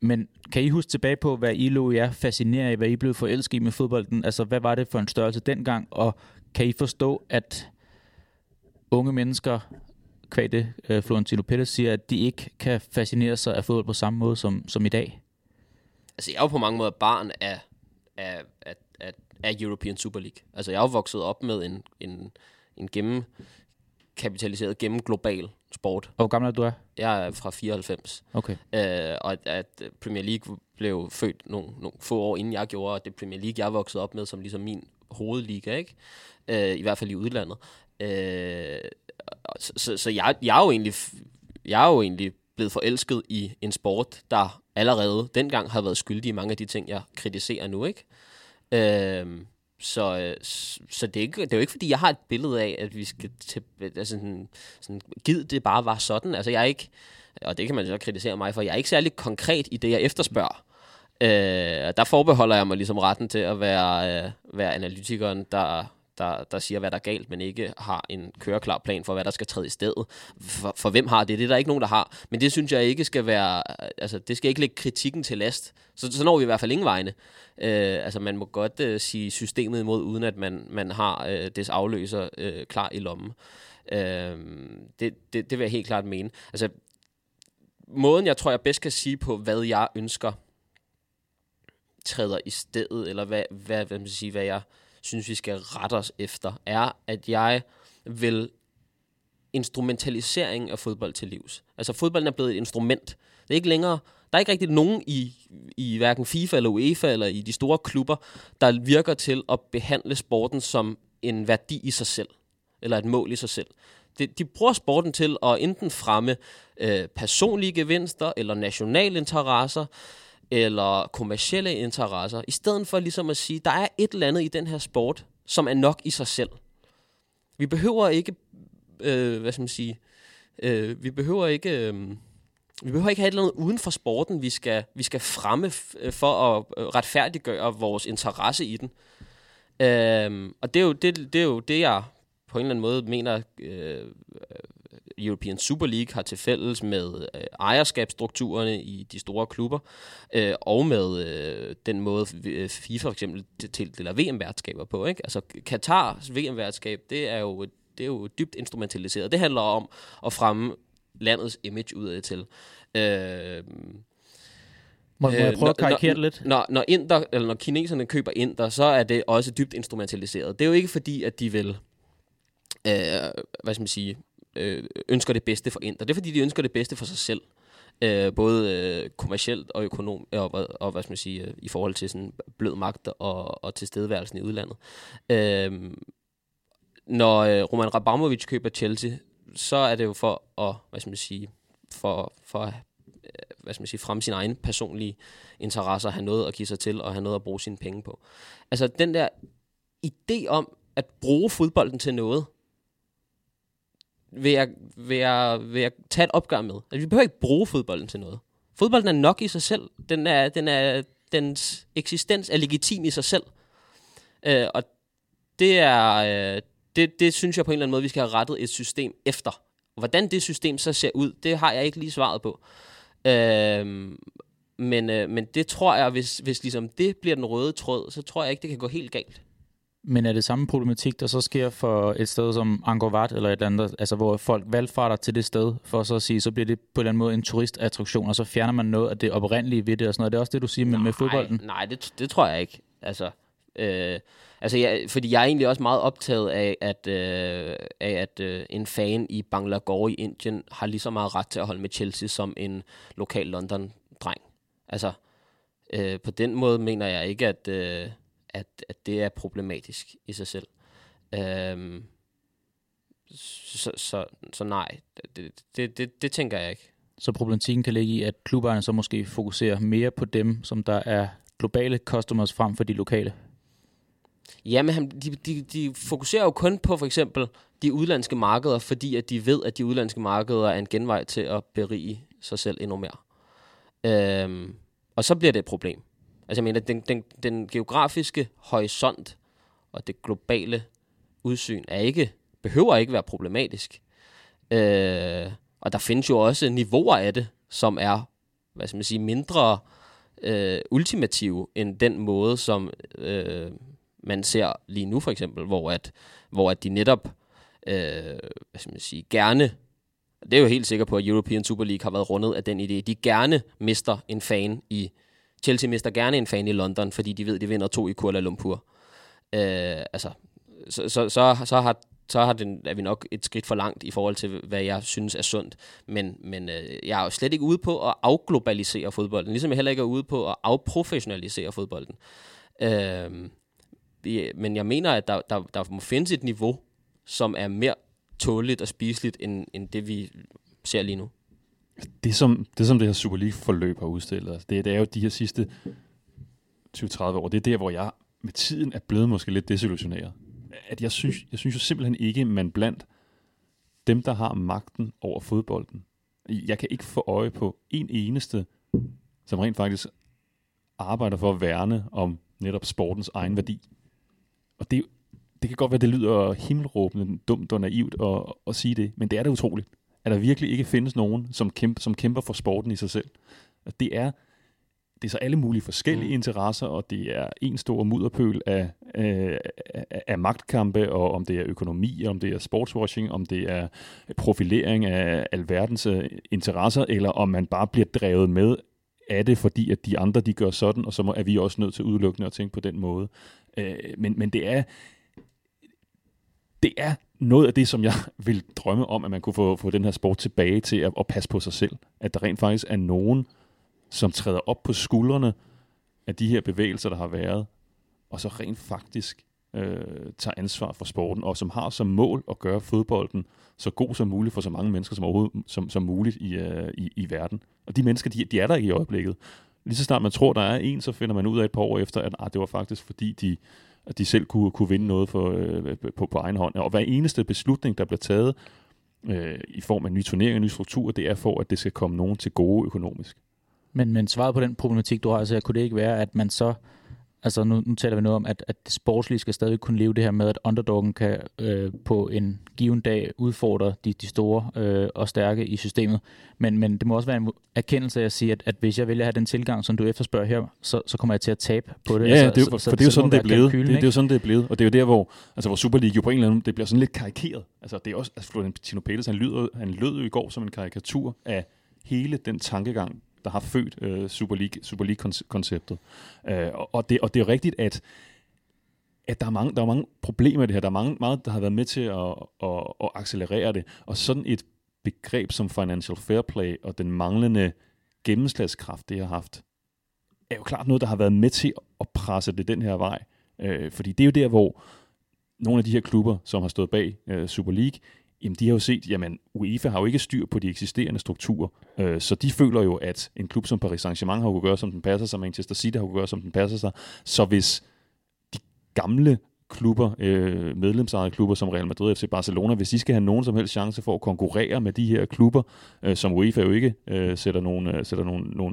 men kan I huske tilbage på, hvad I lå jer fascineret i, hvad I blev forelsket i med fodbolden? Altså, hvad var det for en størrelse dengang? Og kan I forstå, at unge mennesker, kvad det Florentino Pérez siger, at de ikke kan fascinere sig af fodbold på samme måde som i dag? Altså, jeg er jo på mange måder barn af European Super League. Altså, jeg er jo vokset op med en gennemkapitaliseret, gennemglobal sport. Og hvor gammel er du? Jeg er fra 94. Okay. Og at Premier League blev født nogle få år inden jeg gjorde, og det Premier League, jeg voksede op med, som ligesom min hovedliga, ikke? I hvert fald i udlandet. Så jeg er jo egentlig blevet forelsket i en sport, der allerede dengang har været skyldig i mange af de ting, jeg kritiserer nu, ikke? Så det er jo ikke, fordi jeg har et billede af, at vi skal gid det bare var sådan. Altså, jeg er ikke, og det kan man så kritisere mig for, jeg er ikke særlig konkret i det, jeg efterspørger. Der forbeholder jeg mig ligesom retten til at være analytikeren, der siger, hvad der er galt, men ikke har en køreklar plan for, hvad der skal træde i stedet. For hvem har det? Det er der ikke nogen, der har. Men det synes jeg ikke skal være... Altså, det skal ikke lægge kritikken til last. Så når vi i hvert fald ingen vegne. Man må godt sige systemet imod, uden at man har dets afløser klar i lommen. Det vil jeg helt klart mene. Altså, måden, jeg tror, jeg bedst kan sige på, hvad jeg ønsker, træder i stedet, eller hvad jeg synes, vi skal rette os efter, er, at jeg vil instrumentalisering af fodbold til livs. Altså, fodbolden er blevet et instrument. Det er ikke længere... Der er ikke rigtig nogen i hverken FIFA eller UEFA eller i de store klubber, der virker til at behandle sporten som en værdi i sig selv, eller et mål i sig selv. De bruger sporten til at enten fremme personlige gevinster, eller nationale interesser, eller kommercielle interesser, i stedet for ligesom at sige, der er et eller andet i den her sport, som er nok i sig selv. Vi behøver ikke, vi behøver ikke have et eller andet uden for sporten, vi skal fremme for at retfærdiggøre vores interesse i den. Og det er jo det, jeg på en eller anden måde mener, European Super League har til fælles med ejerskabsstrukturerne i de store klubber, og med den måde FIFA for eksempel tildeler VM-værtskaber på, ikke? Altså, Katars VM-værtskab, det er jo dybt instrumentaliseret. Det handler om at fremme landets image udad til. Må jeg prøve at karikere det lidt? Når kineserne køber Inter, så er det også dybt instrumentaliseret. Det er jo ikke fordi, at de vil ønsker det bedste for Inter. Det er fordi, de ønsker det bedste for sig selv. Både kommercielt og økonomisk, og i forhold til sådan blød magt og tilstedeværelsen i udlandet. Når Roman Abramovich køber Chelsea, så er det jo for at, fremme sine egne personlige interesser, have noget at give sig til, og have noget at bruge sine penge på. Altså, den der idé om at bruge fodbolden til noget, vil jeg tage et opgør med. Altså, vi behøver ikke bruge fodbolden til noget. Fodbolden er nok i sig selv. Dens eksistens er legitim i sig selv. Og det er... Det synes jeg på en eller anden måde, vi skal have rettet et system efter. Hvordan det system så ser ud, det har jeg ikke lige svaret på. Men det tror jeg, hvis ligesom det bliver den røde tråd, så tror jeg ikke, det kan gå helt galt. Men er det samme problematik, der så sker for et sted som Angkor Wat eller et andet, altså hvor folk valgfarter til det sted, for så at sige, så bliver det på en eller anden måde en turistattraktion, og så fjerner man noget af det oprindelige ved det og sådan noget. Det er også det, du siger med fodbolden? Nej, det tror jeg ikke. Altså... fordi jeg er egentlig også meget optaget af, at en fan i Bangalore i Indien har lige så meget ret til at holde med Chelsea som en lokal London-dreng. Altså, på den måde mener jeg ikke, at det er problematisk i sig selv. Så nej, det tænker jeg ikke. Så problematikken kan ligge i, at klubberne så måske fokuserer mere på dem, som der er globale customers frem for de lokale? Jamen, de fokuserer jo kun på for eksempel de udlandske markeder, fordi at de ved, at de udlandske markeder er en genvej til at berige sig selv endnu mere. Og så bliver det et problem. Altså jeg mener, den geografiske horisont og det globale udsyn behøver ikke være problematisk. Og der findes jo også niveauer af det, som er, hvad skal man sige, mindre ultimative end den måde, som man ser lige nu for eksempel, hvor at de netop, hvad skal man sige, gerne, det er jo helt sikker på, at European Super League har været rundet af den idé, de gerne mister en fan i Chelsea, mister gerne en fan i London, fordi de ved, de vinder 2 i Kuala Lumpur. Er vi nok et skridt for langt i forhold til, hvad jeg synes er sundt. Men jeg er jo slet ikke ude på at afglobalisere fodbolden, ligesom jeg heller ikke er ude på at afprofessionalisere fodbolden. Men jeg mener, at der må findes et niveau, som er mere tåligt og spiseligt, end det vi ser lige nu. Det som det her Super League-forløb har udstillet, altså det er jo de her sidste 20-30 år, det er der, hvor jeg med tiden er blevet måske lidt desillusioneret. At jeg synes jo simpelthen ikke, man blandt dem, der har magten over fodbolden, jeg kan ikke få øje på en eneste, som rent faktisk arbejder for at værne om netop sportens egen værdi. Og det kan godt være, det lyder himmelråbende dumt og naivt at sige det, men det er da utroligt, at der virkelig ikke findes nogen, som kæmper for sporten i sig selv. Og det er så alle mulige forskellige interesser, og det er en stor mudderpøl af magtkampe, og om det er økonomi, om det er sportswashing, om det er profilering af alverdens interesser, eller om man bare bliver drevet med af det, fordi at de andre, de gør sådan, og så er vi også nødt til udelukkende at tænke på den måde. Men det er noget af det, som jeg vil drømme om, at man kunne få den her sport tilbage til at passe på sig selv. At der rent faktisk er nogen, som træder op på skuldrene af de her bevægelser, der har været, og så rent faktisk tager ansvar for sporten, og som har som mål at gøre fodbolden så god som muligt for så mange mennesker som muligt i verden. Og de mennesker, de er der ikke i øjeblikket. Lige så snart man tror, der er en, så finder man ud af et par år efter, at det var faktisk fordi, at de selv kunne vinde noget på egen hånd. Og hver eneste beslutning, der bliver taget i form af nye turneringer, nye strukturer, det er for, at det skal komme nogen til gode økonomisk. Men svaret på den problematik, du har, altså kunne det ikke være, at man så, altså nu taler vi noget om, at det sportslige skal stadig kunne leve det her med, at underdoggen kan på en given dag udfordre de store og stærke i systemet. Men det må også være en erkendelse af at sige, at hvis jeg vælger at have den tilgang, som du efterspørger her, så kommer jeg til at tabe på det. Ja, altså, det er jo, for det er jo sådan, det er blevet. Det er jo sådan, det er blevet. Og det er jo der, hvor Super League jo på en eller anden, det bliver sådan lidt karikeret. Altså det er også, altså Florentino Pérez, han lød jo i går som en karikatur af hele den tankegang, der har født Super League-konceptet. Og det er rigtigt, at der er mange problemer i det her. Der er meget, der har været med til at accelerere det. Og sådan et begreb som financial fair play og den manglende gennemslagskraft, det har haft, er jo klart noget, der har været med til at presse det den her vej. Fordi det er jo der, hvor nogle af de her klubber, som har stået bag Super League, jamen, de har jo set, jamen UEFA har jo ikke styr på de eksisterende strukturer, så de føler jo, at en klub som Paris Saint-Germain har jo kunnet gøre, som den passer sig, Manchester City har kunnet gøre, som den passer sig, så hvis de gamle klubber, medlemsejede klubber som Real Madrid og FC Barcelona, hvis de skal have nogen som helst chance for at konkurrere med de her klubber, som UEFA jo ikke sætter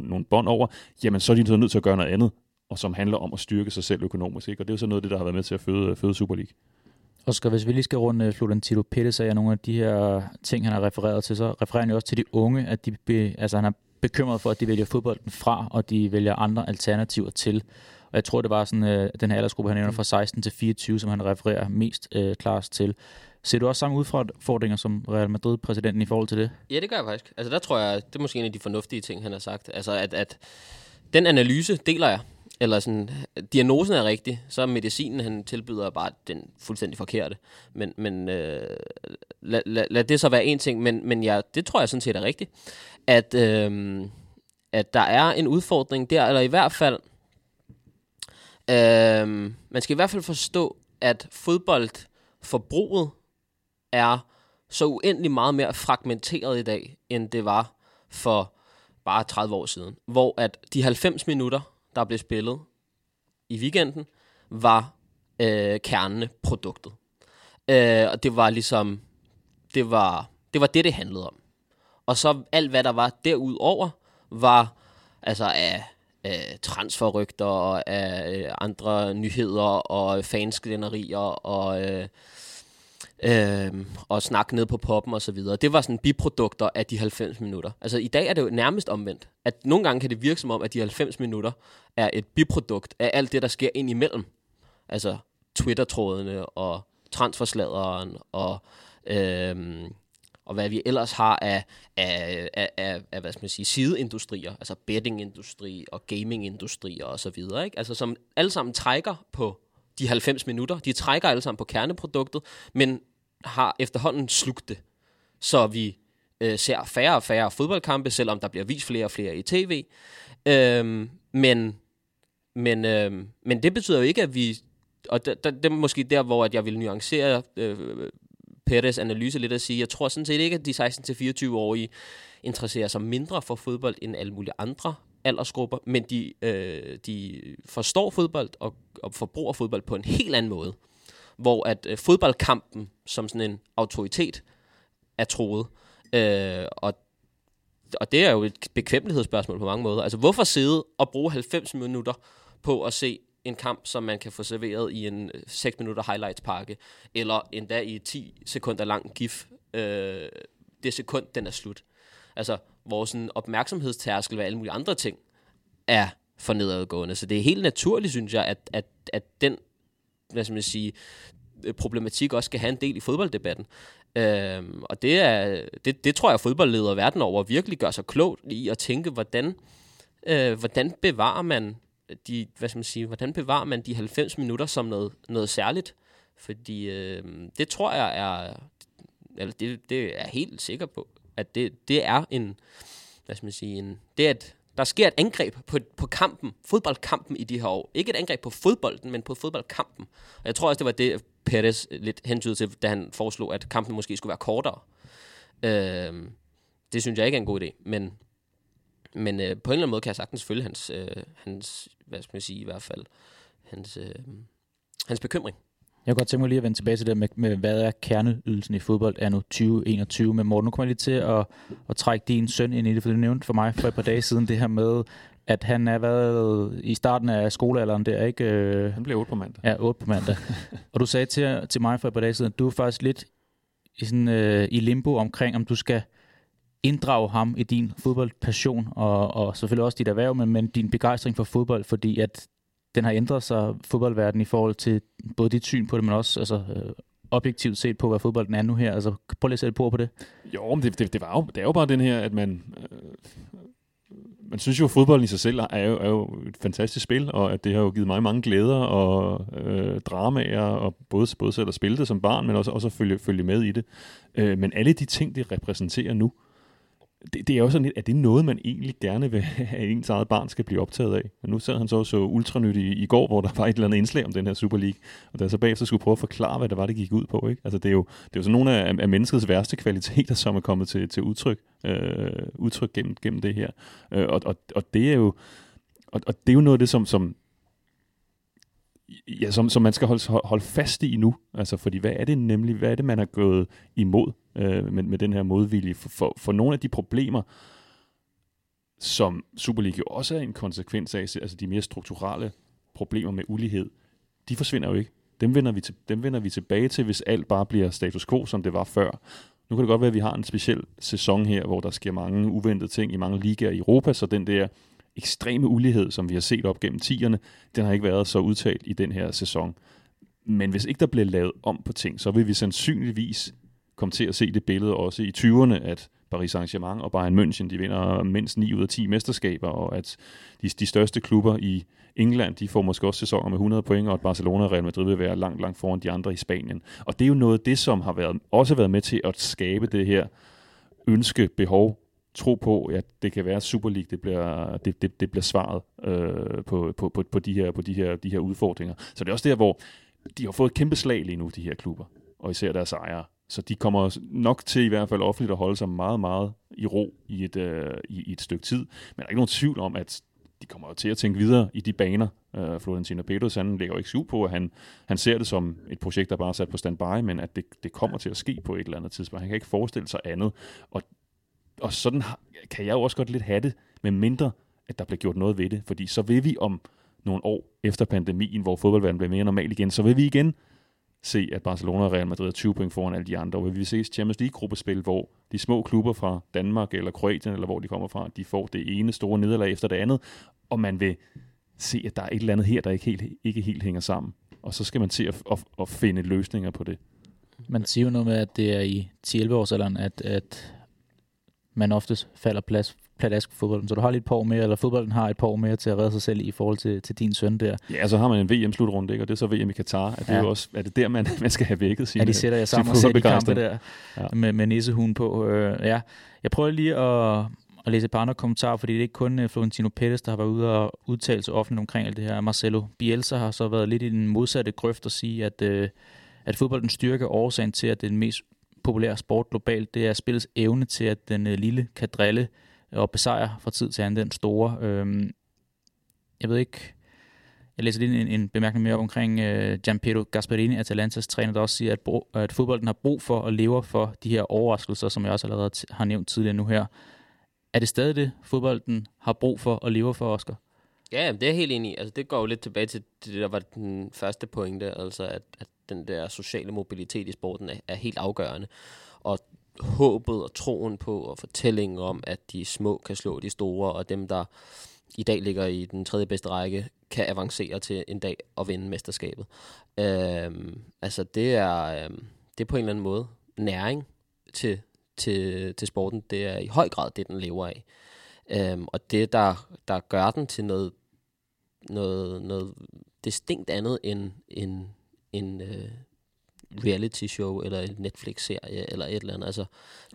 nogle bånd over, jamen så er de nødt til at gøre noget andet, og som handler om at styrke sig selv økonomisk, ikke? Og det er jo så noget af det, der har været med til at føde Super League. Oskar, hvis vi lige skal runde Florentino Pérez af nogle af de her ting, han har refereret til, så refererer han jo også til de unge, at han er bekymret for, at de vælger fodbolden fra, og de vælger andre alternativer til. Og jeg tror, det var sådan, den her aldersgruppe, han nævner fra 16 til 24, som han refererer mest klart til. Ser du også samme udfordringer som Real Madrid-præsidenten i forhold til det? Ja, det gør jeg faktisk. Altså der tror jeg, det er måske en af de fornuftige ting, han har sagt. Altså at den analyse deler jeg. Eller sådan, diagnosen er rigtig, så medicinen, han tilbyder, bare den fuldstændig forkerte. Men lad det så være en ting, men det tror jeg sådan set er rigtigt, at der er en udfordring der, eller i hvert fald, man skal i hvert fald forstå, at fodboldforbruget er så uendelig meget mere fragmenteret i dag, end det var for bare 30 år siden, hvor at de 90 minutter, der blev spillet i weekenden, var kernen, produktet. Og det var ligesom, det var det handlede om. Og så alt, hvad der var derudover, var altså af transferrygter og af andre nyheder og fanskænderier og og snak ned på poppen og så videre. Det var sådan biprodukter af de 90 minutter. Altså i dag er det jo nærmest omvendt. At nogle gange kan det virke som om, at de 90 minutter er et biprodukt af alt det, der sker ind imellem. Altså Twitter-trådene og transfersladeren og hvad vi ellers har af hvad skal man sige, sideindustrier, altså bettingindustri og gamingindustrier og så videre, ikke? Altså som alle sammen trækker på de 90 minutter. De trækker alle sammen på kerneproduktet, men har efterhånden slugt det. Så vi ser færre og færre fodboldkampe, selvom der bliver vist flere og flere i tv. Men det betyder jo ikke, at vi... Og det er måske der, hvor at jeg vil nuancere Pérez' analyse lidt at sige, jeg tror sådan set ikke, at de 16-24-årige interesserer sig mindre for fodbold end alle mulige andre aldersgrupper, men de forstår fodbold og forbruger fodbold på en helt anden måde, hvor at fodboldkampen som sådan en autoritet er troet. Og det er jo et bekvemmelighedsspørgsmål på mange måder. Altså hvorfor sidde og bruge 90 minutter på at se en kamp, som man kan få serveret i en 6 minutter highlights-pakke, eller endda i 10 sekunder lang gif, det sekund, den er slut. Altså, vores opmærksomhedstærskel ved alle mulige andre ting er for nedadgående. Så det er helt naturligt, synes jeg, at den, hvad skal man sige, problematik også skal have en del i fodbolddebatten. Og det tror jeg, fodboldledere verden over virkelig gør sig klogt i at tænke, hvordan bevarer man de 90 minutter som noget særligt, fordi det tror jeg er, eller det er helt sikker på, at det er en, at der sker et angreb på kampen, fodboldkampen i de her år. Ikke et angreb på fodbolden, men på fodboldkampen. Og jeg tror også, det var det, Pérez lidt hentydede til, da han foreslog, at kampen måske skulle være kortere. Det synes jeg ikke er en god idé, men på en eller anden måde kan jeg sagtens følge hans i hvert fald, hans bekymring. Jeg kunne godt tænke mig lige at vende tilbage til det med hvad er kerneydelsen i fodbold anno 2021. Men Morten, nu kommer jeg lige til at trække din søn ind i det, for du nævnte for mig for et par dage siden det her med, at han har været i starten af skolealderen der, ikke? Han blev 8 på mandag. Ja, 8 på mandag. Og du sagde til mig for et par dage siden, at du er faktisk lidt i limbo omkring, om du skal inddrage ham i din fodboldpassion og selvfølgelig også dit erhverv, men din begejstring for fodbold, fordi at den har ændret sig, fodboldverdenen, i forhold til både dit syn på det, men også objektivt set på, hvad fodbolden er nu her. Altså, prøv lige at sætte på det. Jo, men det er jo bare den her, at man synes jo, at fodbolden i sig selv er jo et fantastisk spil, og at det har jo givet mig mange glæder og dramaer, og både selv at spille det som barn, men også at følge med i det. Men alle de ting, det repræsenterer nu, det er jo sådan lidt, at det er noget, man egentlig gerne vil have, at ens eget barn skal blive optaget af. Og nu sad han så ultranyt i går, hvor der var et eller andet indslag om den her Super League, og der så bagefter skulle prøve at forklare, hvad det var, det gik ud på, ikke? Altså, det er jo sådan nogle af menneskets værste kvaliteter, som er kommet til udtryk gennem det her. Og det er jo noget af det, som man skal holde fast i nu, altså, fordi hvad er det man har gået imod med den her modvilje for nogle af de problemer, som Super League jo også er en konsekvens af, altså de mere strukturelle problemer med ulighed, de forsvinder jo ikke. Dem vender vi tilbage til, hvis alt bare bliver status quo, som det var før. Nu kan det godt være, at vi har en speciel sæson her, hvor der sker mange uventede ting i mange ligaer i Europa, så den der ekstreme ulighed, som vi har set op gennem 10'erne, den har ikke været så udtalt i den her sæson. Men hvis ikke der bliver lavet om på ting, så vil vi sandsynligvis komme til at se det billede også i 20'erne, at Paris Saint-Germain og Bayern München, de vinder mindst 9 ud af 10 mesterskaber, og at de største klubber i England, de får måske også sæsoner med 100 point, og at Barcelona og Real Madrid vil være langt, langt foran de andre i Spanien. Og det er jo noget af det, som har også været med til at skabe det her ønske, behov, tro på, at det kan være Super League, det bliver svaret på de her udfordringer. Så det er også der, hvor de har fået et kæmpe slag lige nu, de her klubber, og især deres ejere. Så de kommer nok til i hvert fald offentligt at holde sig meget, meget i ro i et stykke tid. Men der er ikke nogen tvivl om, at de kommer jo til at tænke videre i de baner. Florentino Pérez, han lægger jo ikke skjul på, at han ser det som et projekt, der bare er sat på standby, men at det kommer til at ske på et eller andet tidspunkt. Han kan ikke forestille sig andet. Og sådan kan jeg jo også godt lidt have det, med mindre, at der bliver gjort noget ved det. Fordi så vil vi om nogle år efter pandemien, hvor fodboldverdenen bliver mere normal igen, så vil vi igen se, at Barcelona og Real Madrid er 20 point foran alle de andre. Og vil vi se Champions League-gruppespil, hvor de små klubber fra Danmark eller Kroatien, eller hvor de kommer fra, de får det ene store nederlag efter det andet, og man vil se, at der er et eller andet her, der ikke helt hænger sammen. Og så skal man til at finde løsninger på det. Man siger jo noget med, at det er i 10-11-årsalderen, at man oftest falder pladask på fodbolden, så du har lidt på mere, eller fodbolden har et par år mere til at redde sig selv i forhold til din søn der. Ja, så har man en VM-slutrunde, ikke? Og det er så VM i Katar. Er det jo også, er det der, man skal have vækket sine? Ja, de sætter jeg sammen og sætter de kampe der med nissehuen på. Ja. Jeg prøver lige at læse et par andre kommentarer, fordi det er ikke kun Florentino Pérez, der har været ude og udtale sig offentligt omkring alt det her. Marcelo Bielsa har så været lidt i den modsatte grøft at sige, at fodboldens styrke er årsagen til, at det er den mest populære sport globalt. Det er spillets evne til, at den lille kan drille og besejrer fra tid til anden den store. Jeg ved ikke, jeg læser lige en bemærkning mere omkring Gianpiero Gasperini, Atalantas træner, der også siger, at fodbolden har brug for og lever for de her overraskelser, som jeg også allerede har nævnt tidligere nu her. Er det stadig det, fodbolden har brug for og lever for, Oscar? Ja, det er jeg helt enig i. Altså, det går jo lidt tilbage til det, der var den første pointe, altså at den der sociale mobilitet i sporten er helt afgørende. Og håbet og troen på og fortællingen om, at de små kan slå de store, og dem, der i dag ligger i den tredje bedste række, kan avancere til en dag at vinde mesterskabet. Altså det er på en eller anden måde næring til sporten. Det er i høj grad det, den lever af. Og det, der gør den til noget distinkt andet end reality-show, eller en Netflix-serie, eller et eller andet. Altså,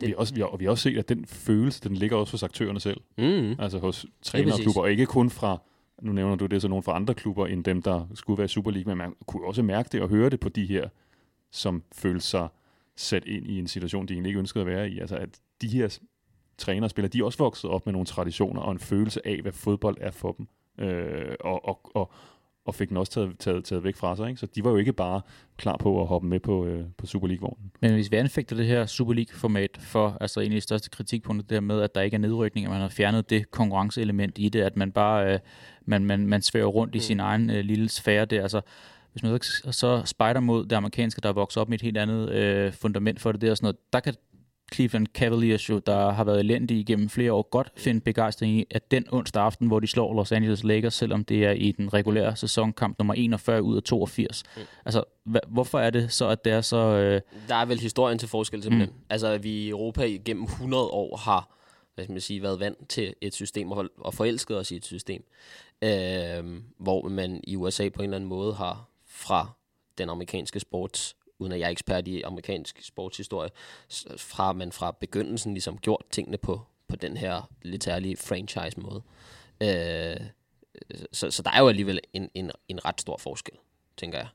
vi har også set, at den følelse, den ligger også hos aktørerne selv. Mm-hmm. Altså hos trænere og klubber, og ikke kun fra, nu nævner du det, så nogen fra andre klubber, end dem, der skulle være i Super League, men man kunne også mærke det og høre det på de her, som følte sig sat ind i en situation, de egentlig ikke ønskede at være i. Altså at de her trænere og spillere, de er også vokset op med nogle traditioner, og en følelse af, hvad fodbold er for dem. Og fik den også taget væk fra sig, ikke? Så de var jo ikke bare klar på at hoppe med på Super League-vognen. Men hvis vi anfægter det her Super League-format for, altså egentlig det største kritikpunkt, det der med, at der ikke er nedrykning, at man har fjernet det konkurrenceelement i det, at man bare man svæver rundt i sin egen lille sfære der. Altså, hvis man så spejder mod det amerikanske, der er vokset op med et helt andet fundament for det der og sådan noget, der kan Cleveland Cavaliers jo, der har været elendige igennem flere år, godt finde begejstring i, at den onsdag aften, hvor de slår Los Angeles Lakers, selvom det er i den regulære sæsonkamp nummer 41 ud af 82. Altså, hvorfor er det så, at det er så... Der er vel historien til forskel simpelthen. Altså, vi i Europa igennem 100 år har, hvad skal man sige, været vant til et system og forelsket os i et system, hvor man i USA på en eller anden måde har fra den amerikanske sports, uden at jeg er ekspert i amerikansk sportshistorie, fra man fra begyndelsen ligesom gjort tingene på den her lidt ærlige franchise-måde. Så der er jo alligevel en ret stor forskel, tænker jeg.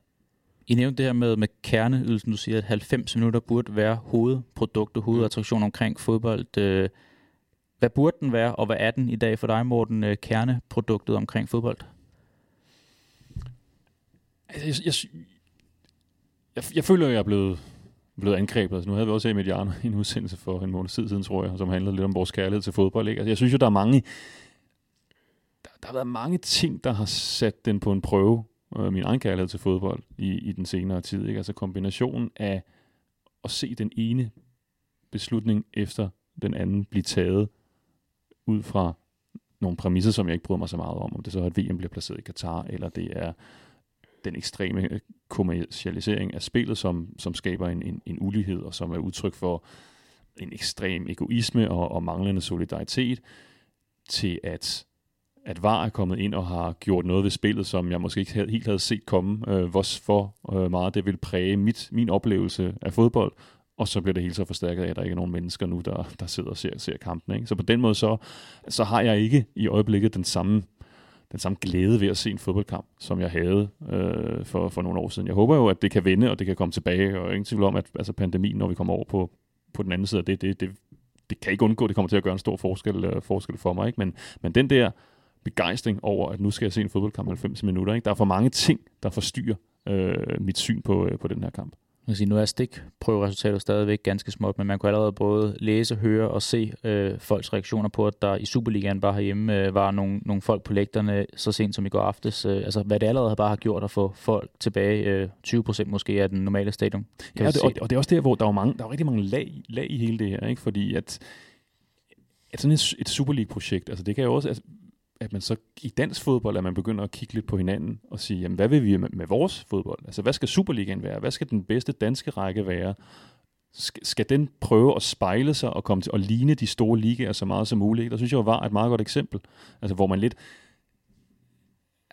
I nævnte det her med kerneydelsen, du siger, at 90 minutter burde være hovedproduktet, hovedattraktion omkring fodbold. Hvad burde den være, og hvad er den i dag for dig, Morten, kerneproduktet omkring fodbold? Jeg føler, at jeg er blevet angrebet. Altså, nu havde vi også i Mediano en udsendelse for en måned siden, tror jeg, som handlede lidt om vores kærlighed til fodbold. Ikke? Altså, jeg synes jo, der er mange... Der har været mange ting, der har sat den på en prøve, min egen kærlighed til fodbold, i den senere tid. Ikke? Altså kombinationen af at se den ene beslutning efter den anden blive taget ud fra nogle præmisser, som jeg ikke bryder mig så meget om. Om det så er, at VM bliver placeret i Katar, eller det er... den ekstreme kommercialisering af spillet, som skaber en ulighed, og som er udtryk for en ekstrem egoisme og manglende solidaritet, til at VAR er kommet ind og har gjort noget ved spillet, som jeg måske ikke helt havde set komme, hvor meget det vil præge min oplevelse af fodbold, og så bliver det hele så forstærket af, at der ikke er nogen mennesker nu, der sidder og ser kampen. Ikke? Så på den måde, så har jeg ikke i øjeblikket den samme glæde ved at se en fodboldkamp, som jeg havde for nogle år siden. Jeg håber jo, at det kan vende, og det kan komme tilbage, og ingen tvivl om, at altså, pandemien, når vi kommer over på den anden side af det kan ikke undgå, det kommer til at gøre en stor forskel for mig. Ikke? Men den der begejstring over, at nu skal jeg se en fodboldkamp 90 minutter. Ikke? Der er for mange ting, der forstyrrer mit syn på den her kamp. Man kan sige, nu er stikprøveresultatet stadigvæk ganske småt, men man kunne allerede både læse, høre og se folks reaktioner på, at der i Superligaen bare herhjemme var nogle folk på lægterne så sent som i går aftes. Altså hvad det allerede bare har gjort at få folk tilbage 20% måske af den normale stadion. Ja, og det er også der, hvor der er rigtig mange lag i hele det her, ikke? Fordi at sådan et Super League-projekt, altså det kan jo også... Altså at man så i dansk fodbold, at man begynder at kigge lidt på hinanden og sige, jamen, hvad vil vi med vores fodbold? Altså, hvad skal Superligaen være? Hvad skal den bedste danske række være? Skal den prøve at spejle sig og komme til at ligne de store ligaer så meget som muligt? Der synes jeg var et meget godt eksempel, altså, hvor man lidt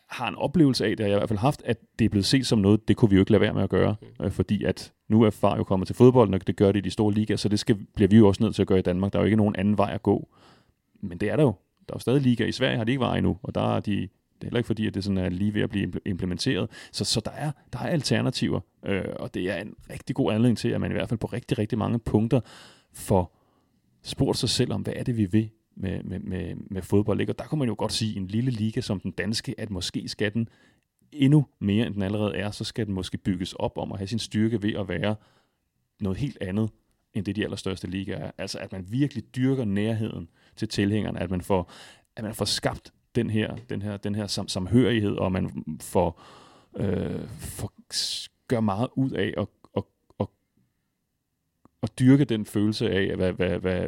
har en oplevelse af, det har jeg i hvert fald haft, at det er blevet set som noget, det kunne vi jo ikke lade være med at gøre, fordi at nu er far jo kommet til fodbold, og det gør det i de store ligaer, så det bliver vi jo også nødt til at gøre i Danmark. Der er jo ikke nogen anden vej at gå. Men det er der jo. Der er jo stadig ligaer. I Sverige har de ikke været endnu, og der er det er heller ikke fordi, at det sådan er lige ved at blive implementeret. Så der er alternativer, og det er en rigtig god anledning til, at man i hvert fald på rigtig, rigtig mange punkter får spurgt sig selv om, hvad er det, vi vil med fodbold. Ikke? Og der kunne man jo godt sige, en lille liga som den danske, at måske skal den endnu mere, end den allerede er, så skal den måske bygges op om at have sin styrke ved at være noget helt andet, end det de allerstørste ligaer er. Altså, at man virkelig dyrker nærheden til tilhængerne, at man får, skabt den her samhørighed, og man får, gør meget ud af at dyrke den følelse af,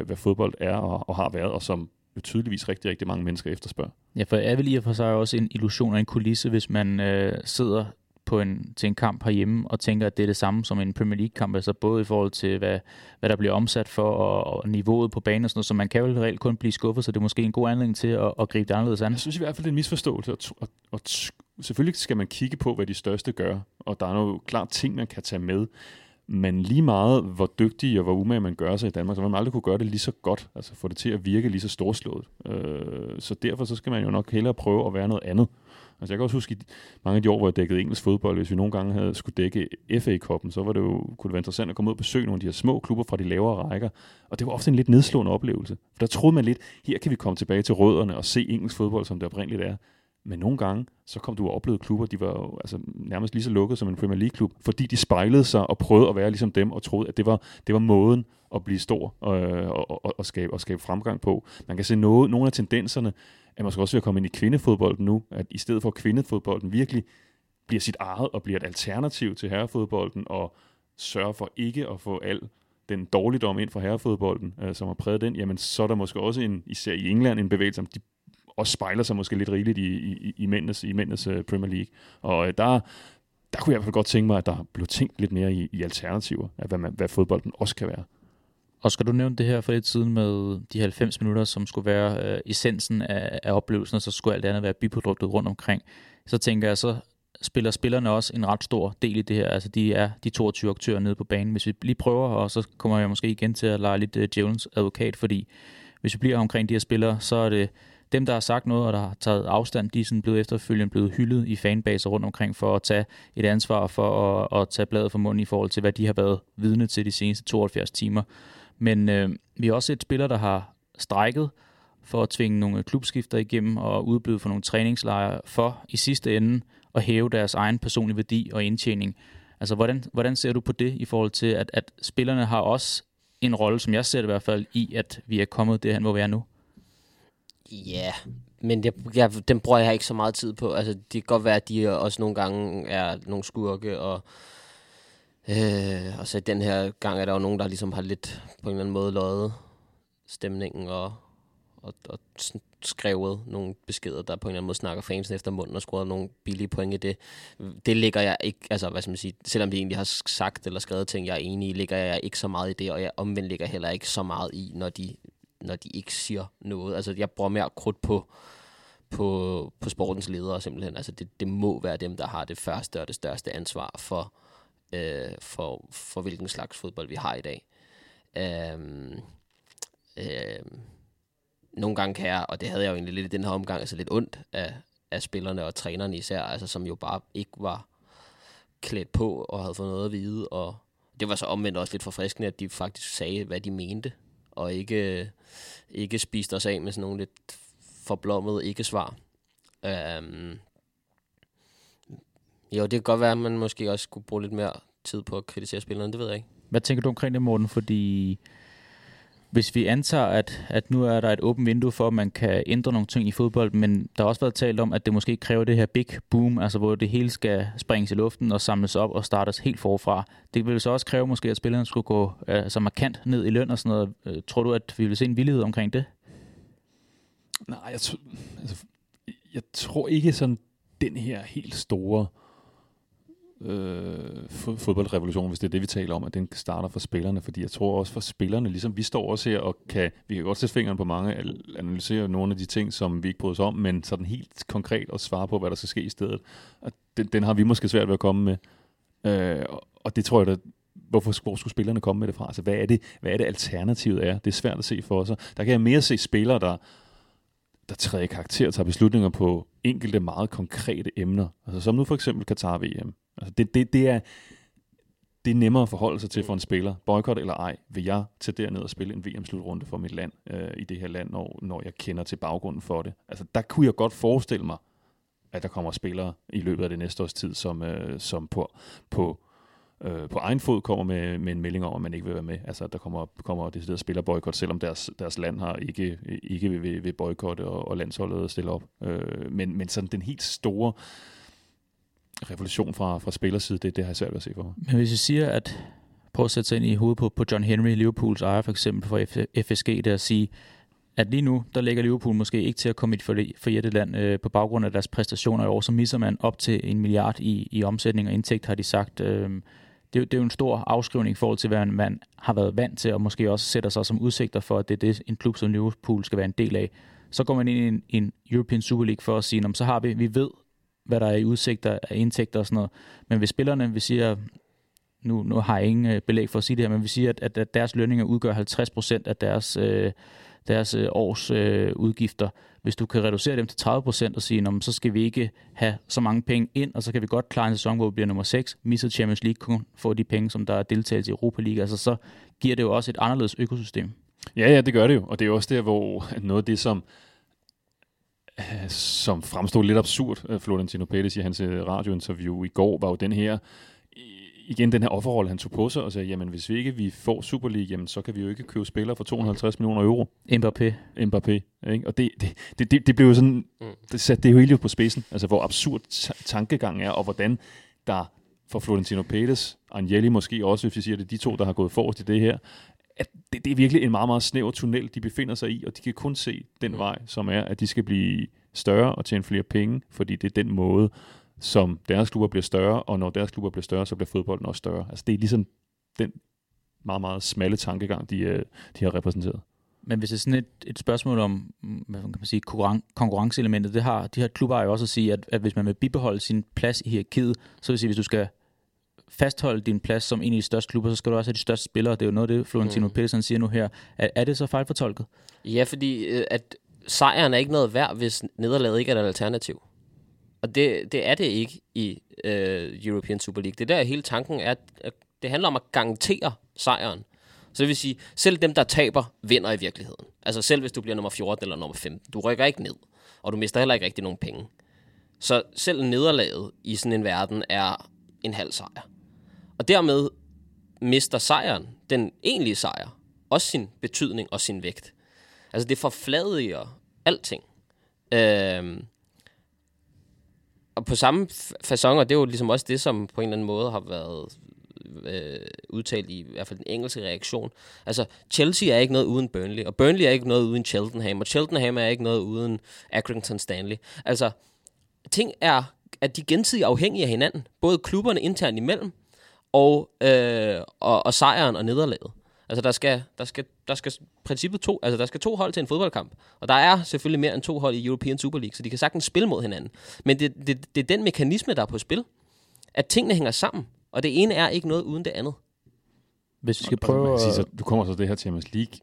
hvad fodbold er og har været, og som jo tydeligvis rigtig, rigtig mange mennesker efterspørger. Ja, for er vel i og for sig også en illusion og en kulisse, hvis man sidder til en kamp herhjemme, og tænker, at det er det samme som en Premier League-kamp, altså både i forhold til, hvad der bliver omsat for, og niveauet på banen og sådan noget, så man kan vel reelt kun blive skuffet, så det er måske en god anledning til at gribe det anderledes an. Jeg synes i hvert fald, det er en misforståelse, og selvfølgelig skal man kigge på, hvad de største gør, og der er nogle klart ting, man kan tage med, men lige meget, hvor dygtig og hvor umage man gør sig i Danmark, så man aldrig kunne gøre det lige så godt, altså få det til at virke lige så storslået. Så derfor så skal man jo nok hellere prøve at være noget andet. Altså jeg kan også huske, mange af de år, hvor jeg dækkede engelsk fodbold, hvis vi nogle gange havde skulle dække FA-koppen, så var det jo, kunne det være interessant at komme ud og besøge nogle af de her små klubber fra de lavere rækker. Og det var ofte en lidt nedslående oplevelse. For der troede man lidt, her kan vi komme tilbage til rødderne og se engelsk fodbold, som det oprindeligt er. Men nogle gange, så kom du og oplevede klubber, de var jo, altså, nærmest lige så lukket som en Premier League-klub, fordi de spejlede sig og prøvede at være ligesom dem, og troede, at det var måden at blive stor og skabe fremgang på. Man kan se nogle af tendenserne, at man skal også være kommet ind i kvindefodbolden nu, at i stedet for kvindefodbolden virkelig bliver sit eget og bliver et alternativ til herrefodbolden, og sørger for ikke at få al den dårligdom ind fra herrefodbolden, som har præget den, jamen så er der måske også en, især i England, en bevægelse, som de også spejler sig måske lidt rigeligt i mændenes Premier League. Og der kunne jeg i hvert fald godt tænke mig, at der blev tænkt lidt mere i alternativer, af hvad fodbolden også kan være. Og skal du nævne det her for lidt siden med de 90 minutter, som skulle være essensen af oplevelsen, og så skulle alt andet være biproduktet rundt omkring, så tænker jeg, så spiller spillerne også en ret stor del i det her. Altså de er de 22 aktører nede på banen. Hvis vi lige prøver, og så kommer jeg måske igen til at lege lidt djævelens advokat, fordi hvis vi bliver omkring de her spillere, så er det dem, der har sagt noget, og der har taget afstand, de er sådan blevet efterfølgende blevet hyldet i fanbaser rundt omkring for at tage et ansvar for at tage bladet fra munden i forhold til, hvad de har været vidne til de seneste 72 timer. Men vi har også set spillere, der har strejket for at tvinge nogle klubskifter igennem og udbløde for nogle træningslejre for i sidste ende at hæve deres egen personlige værdi og indtjening. Altså, hvordan ser du på det i forhold til, at spillerne har også en rolle, som jeg ser det i hvert fald, i at vi er kommet derhen, hvor vi er nu? Ja, yeah, men dem bruger jeg ikke så meget tid på. Altså, det kan godt være, at de også nogle gange er nogle skurke, og så den her gang er der jo nogen, der ligesom har lidt på en eller anden måde løjet stemningen og skrevet nogle beskeder, der på en eller anden måde snakker fansen efter munden og scorer nogle billige point i det. Det ligger jeg ikke, altså hvad skal man sige, selvom de egentlig har sagt eller skrevet ting, jeg er enig i, ligger jeg ikke så meget i det, og jeg omvendt ligger heller ikke så meget i, når de ikke siger noget. Altså jeg bruger mere krudt på sportens ledere simpelthen. Altså det må være dem, der har det første og det største ansvar for hvilken slags fodbold vi har i dag. Nogle gange kan jeg, og det havde jeg jo egentlig lidt i den her omgang, altså lidt ondt af spillerne og trænerne især, altså som jo bare ikke var klædt på og havde fået noget at vide, og det var så omvendt også lidt forfriskende, at de faktisk sagde, hvad de mente, og ikke spiste os af med sådan nogle lidt forblommede ikke-svar. Jo, det kan godt være, at man måske også skulle bruge lidt mere tid på at kritisere spillerne, det ved jeg ikke. Hvad tænker du omkring det, Morten? Fordi hvis vi antager, at nu er der et åbent vindue for, at man kan ændre nogle ting i fodbold, men der har også været talt om, at det måske kræver det her big boom, altså hvor det hele skal springes i luften og samles op og startes helt forfra. Det vil så også kræve måske, at spillerne skulle gå så markant ned i løn og sådan noget. Tror du, at vi vil se en villighed omkring det? Nej, jeg tror ikke sådan den her helt store fodboldrevolution, hvis det er det, vi taler om, at den starter for spillerne, fordi jeg tror også for spillerne, ligesom vi står også her, og vi kan godt sætte fingeren på mange, analysere nogle af de ting, som vi ikke bryder os om, men sådan helt konkret og svare på, hvad der skal ske i stedet. Og den har vi måske svært ved at komme med. Og det tror jeg da, hvor skulle spillerne komme med det fra? Altså, hvad er det alternativet er? Det er svært at se for sig. Der kan jeg mere se spillere, der træder karakter og tager beslutninger på enkelte meget konkrete emner. Altså som nu for eksempel Qatar VM. Altså det er nemmere at forholde sig til for en spiller. Boykot eller ej, vil jeg tage derned og spille en VM-slutrunde for mit land i det her land, når jeg kender til baggrunden for det. Altså der kunne jeg godt forestille mig, at der kommer spillere i løbet af det næste års tid, som på egen fod kommer med en melding om, at man ikke vil være med. Altså, der kommer decideret spillerboykot, selvom deres land har ikke vil boykotte og landsholdet stille op. Men sådan den helt store revolution fra spillerside, det har jeg svært ved at se for mig. Men hvis jeg siger, at prøv at sætte sig ind i hovedet på John Henry, Liverpools ejer for eksempel for FSG, der siger, at lige nu, der ligger Liverpool måske ikke til at komme i et forjættet land på baggrund af deres præstationer i år, så misser man op til 1 milliard i omsætning og indtægt, har de sagt. Det er jo en stor afskrivning i forhold til, hvad man har været vant til, og måske også sætter sig som udsigter for, at det er det, en klub som Liverpool skal være en del af. Så går man ind i en European Super League for at sige, så har vi ved, hvad der er i udsigter af indtægter og sådan noget. Men hvis spillerne, vi siger, nu har jeg ingen belæg for at sige det her, men vi siger, at deres lønninger udgør 50% af deres års udgifter. Hvis du kan reducere dem til 30% og sige, så skal vi ikke have så mange penge ind, og så kan vi godt klare en sæson, hvor vi bliver nummer 6, misser Champions League, kun få de penge, som der er deltagelse i Europa League. Altså, så giver det jo også et anderledes økosystem. Ja, det gør det jo. Og det er også der, hvor noget af det, som fremstod lidt absurd, Florentino Pérez i hans radiointerview i går, var jo den her offerrolle, han tog på sig og sagde, jamen hvis vi ikke får Super League, jamen, så kan vi jo ikke købe spillere for 250 millioner euro. Mbappé. Ikke? Og det blev jo sådan, det satte det jo helt på spidsen, altså hvor absurd tankegangen er, og hvordan der for Florentino Pérez, Agnelli måske også, hvis vi siger, det er de to, der har gået forrest i det her, at det er virkelig en meget, meget snæver tunnel, de befinder sig i, og de kan kun se den vej, som er, at de skal blive større og tjene flere penge, fordi det er den måde, som deres klubber bliver større, og når deres klubber bliver større, så bliver fodbolden også større. Altså det er ligesom den meget, meget smalle tankegang, de har repræsenteret. Men hvis det er sådan et spørgsmål om, hvad kan man sige, konkurrenceelementet, det har de her klubber jo også at sige, at hvis man vil bibeholde sin plads i hierarkiet, så vil sige, hvis du skal fastholde din plads som en af de største klubber, så skal du også have de største spillere. Det er jo noget af det, Florentino Pérez siger nu her. Er det så fejlfortolket? Ja, fordi at sejren er ikke noget værd, hvis nederlaget ikke er et alternativ. Og det er det ikke i European Super League. Det der hele tanken er, at det handler om at garantere sejren. Så det vil sige, selv dem, der taber, vinder i virkeligheden. Altså selv hvis du bliver nummer 14 eller nummer 15. Du rykker ikke ned, og du mister heller ikke rigtig nogen penge. Så selv nederlaget i sådan en verden er en halv sejr. Og dermed mister sejren, den egentlige sejr, også sin betydning og sin vægt. Altså det forfladiger alting. Og på samme facon, og det er jo ligesom også det, som på en eller anden måde har været udtalt i hvert fald den engelske reaktion. Altså, Chelsea er ikke noget uden Burnley, og Burnley er ikke noget uden Cheltenham, og Cheltenham er ikke noget uden Accrington Stanley. Altså, ting er, at de gensidigt afhængige af hinanden, både klubberne internt imellem, og sejren og nederlaget. Altså, der skal princippet to, altså der skal to hold til en fodboldkamp. Og der er selvfølgelig mere end to hold i European Super League, så de kan sagtens spille mod hinanden. Men det er den mekanisme, der er på spil, at tingene hænger sammen, og det ene er ikke noget uden det andet. Hvis vi skal prøve, du kommer så det her Champions League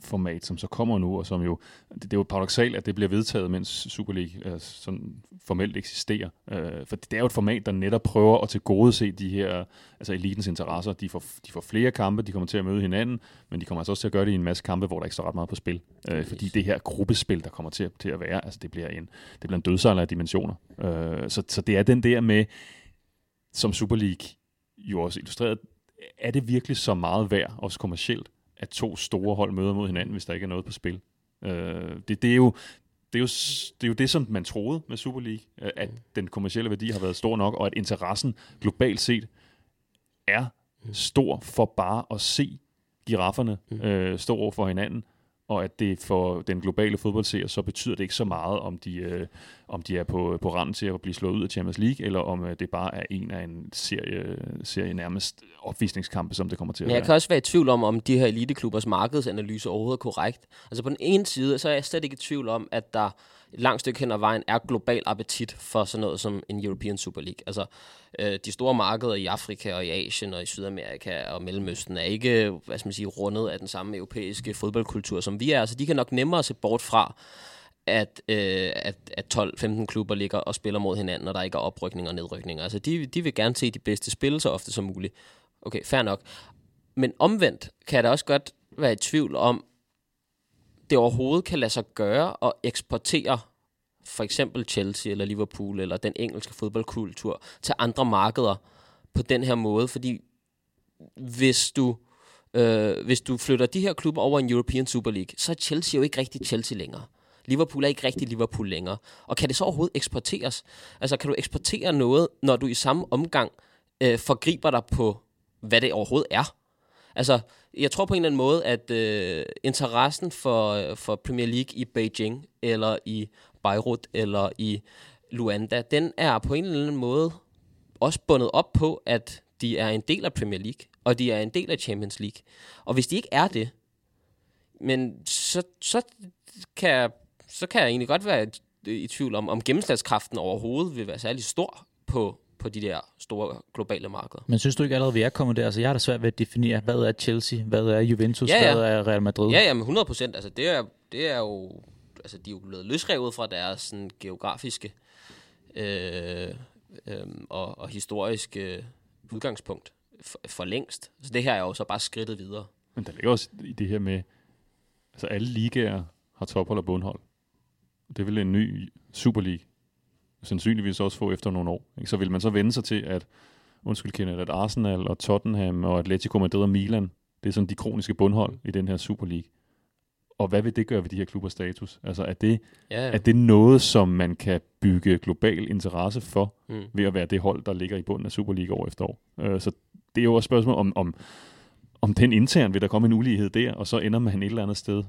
format, som så kommer nu, og som jo, det er jo paradoksalt, at det bliver vedtaget, mens Super League sådan formelt eksisterer. For det er jo et format, der netop prøver at tilgodese de her, altså elitens interesser. De får flere kampe, de kommer til at møde hinanden, men de kommer altså også til at gøre det i en masse kampe, hvor der ikke står ret meget på spil. Fordi det her gruppespil, der kommer til at være, altså det bliver en dødsejler af dimensioner. Så det er den der med, som Super League jo også illustreret, er det virkelig så meget værd, også kommercielt, at to store hold møder mod hinanden, hvis der ikke er noget på spil. Det er jo det, som man troede med Super League, at den kommercielle værdi har været stor nok, og at interessen globalt set er stor for bare at se girafferne stå over for hinanden, og at det for den globale fodboldseer, så betyder det ikke så meget, om de er på randen til at blive slået ud af Champions League, eller om det bare er en af en serie nærmest opvisningskampe, som det kommer til at være. Men jeg kan også være i tvivl om de her eliteklubbers markedsanalyse overhovedet er korrekt. Altså på den ene side, så er jeg slet ikke i tvivl om, at der et langt stykke hen ad vejen er global appetit for sådan noget som en European Super League. Altså, de store markeder i Afrika og i Asien og i Sydamerika og Mellemøsten er ikke, hvad skal man sige, rundet af den samme europæiske fodboldkultur, som vi er. Så de kan nok nemmere se bort fra, at 12-15 klubber ligger og spiller mod hinanden, og der ikke er oprykninger og nedrykninger. Altså, de vil gerne se de bedste spil så ofte som muligt. Okay, fair nok. Men omvendt kan der også godt være i tvivl om, det overhovedet kan lade sig gøre at eksportere for eksempel Chelsea eller Liverpool eller den engelske fodboldkultur til andre markeder på den her måde, fordi hvis du flytter de her klubber over i en European Super League, så er Chelsea jo ikke rigtig Chelsea længere. Liverpool er ikke rigtig Liverpool længere. Og kan det så overhovedet eksporteres? Altså kan du eksportere noget, når du i samme omgang forgriber dig på, hvad det overhovedet er? Altså, jeg tror på en eller anden måde, at interessen for Premier League i Beijing, eller i Beirut, eller i Luanda, den er på en eller anden måde også bundet op på, at de er en del af Premier League, og de er en del af Champions League. Og hvis de ikke er det, men så kan jeg egentlig godt være i tvivl om gennemslagskraften overhovedet vil være særlig stor på de der store globale markeder. Men synes du ikke allerede, vi er kommet der? Altså, jeg har da svært ved at definere, hvad er Chelsea, hvad er Juventus, hvad er Real Madrid? Ja, men 100%. Altså, det er jo... Altså, de er jo blevet løsrevet fra deres sådan, geografiske og historiske udgangspunkt for længst. Så det her er jo så bare skridtet videre. Men der ligger også i det her med... Altså, alle ligaer har tophold og bundhold. Det vil en ny Superliga sandsynligvis også få efter nogle år. Ikke? Så vil man så vende sig til, at Arsenal og Tottenham og Atletico Madrid og Milan, det er sådan de kroniske bundhold i den her Super League. Og hvad vil det gøre ved de her klubbers status? Altså er det noget, som man kan bygge global interesse for, ved at være det hold, der ligger i bunden af Super League år efter år? Så det er jo også spørgsmål om den intern vil der komme en ulighed der, og så ender man et eller andet sted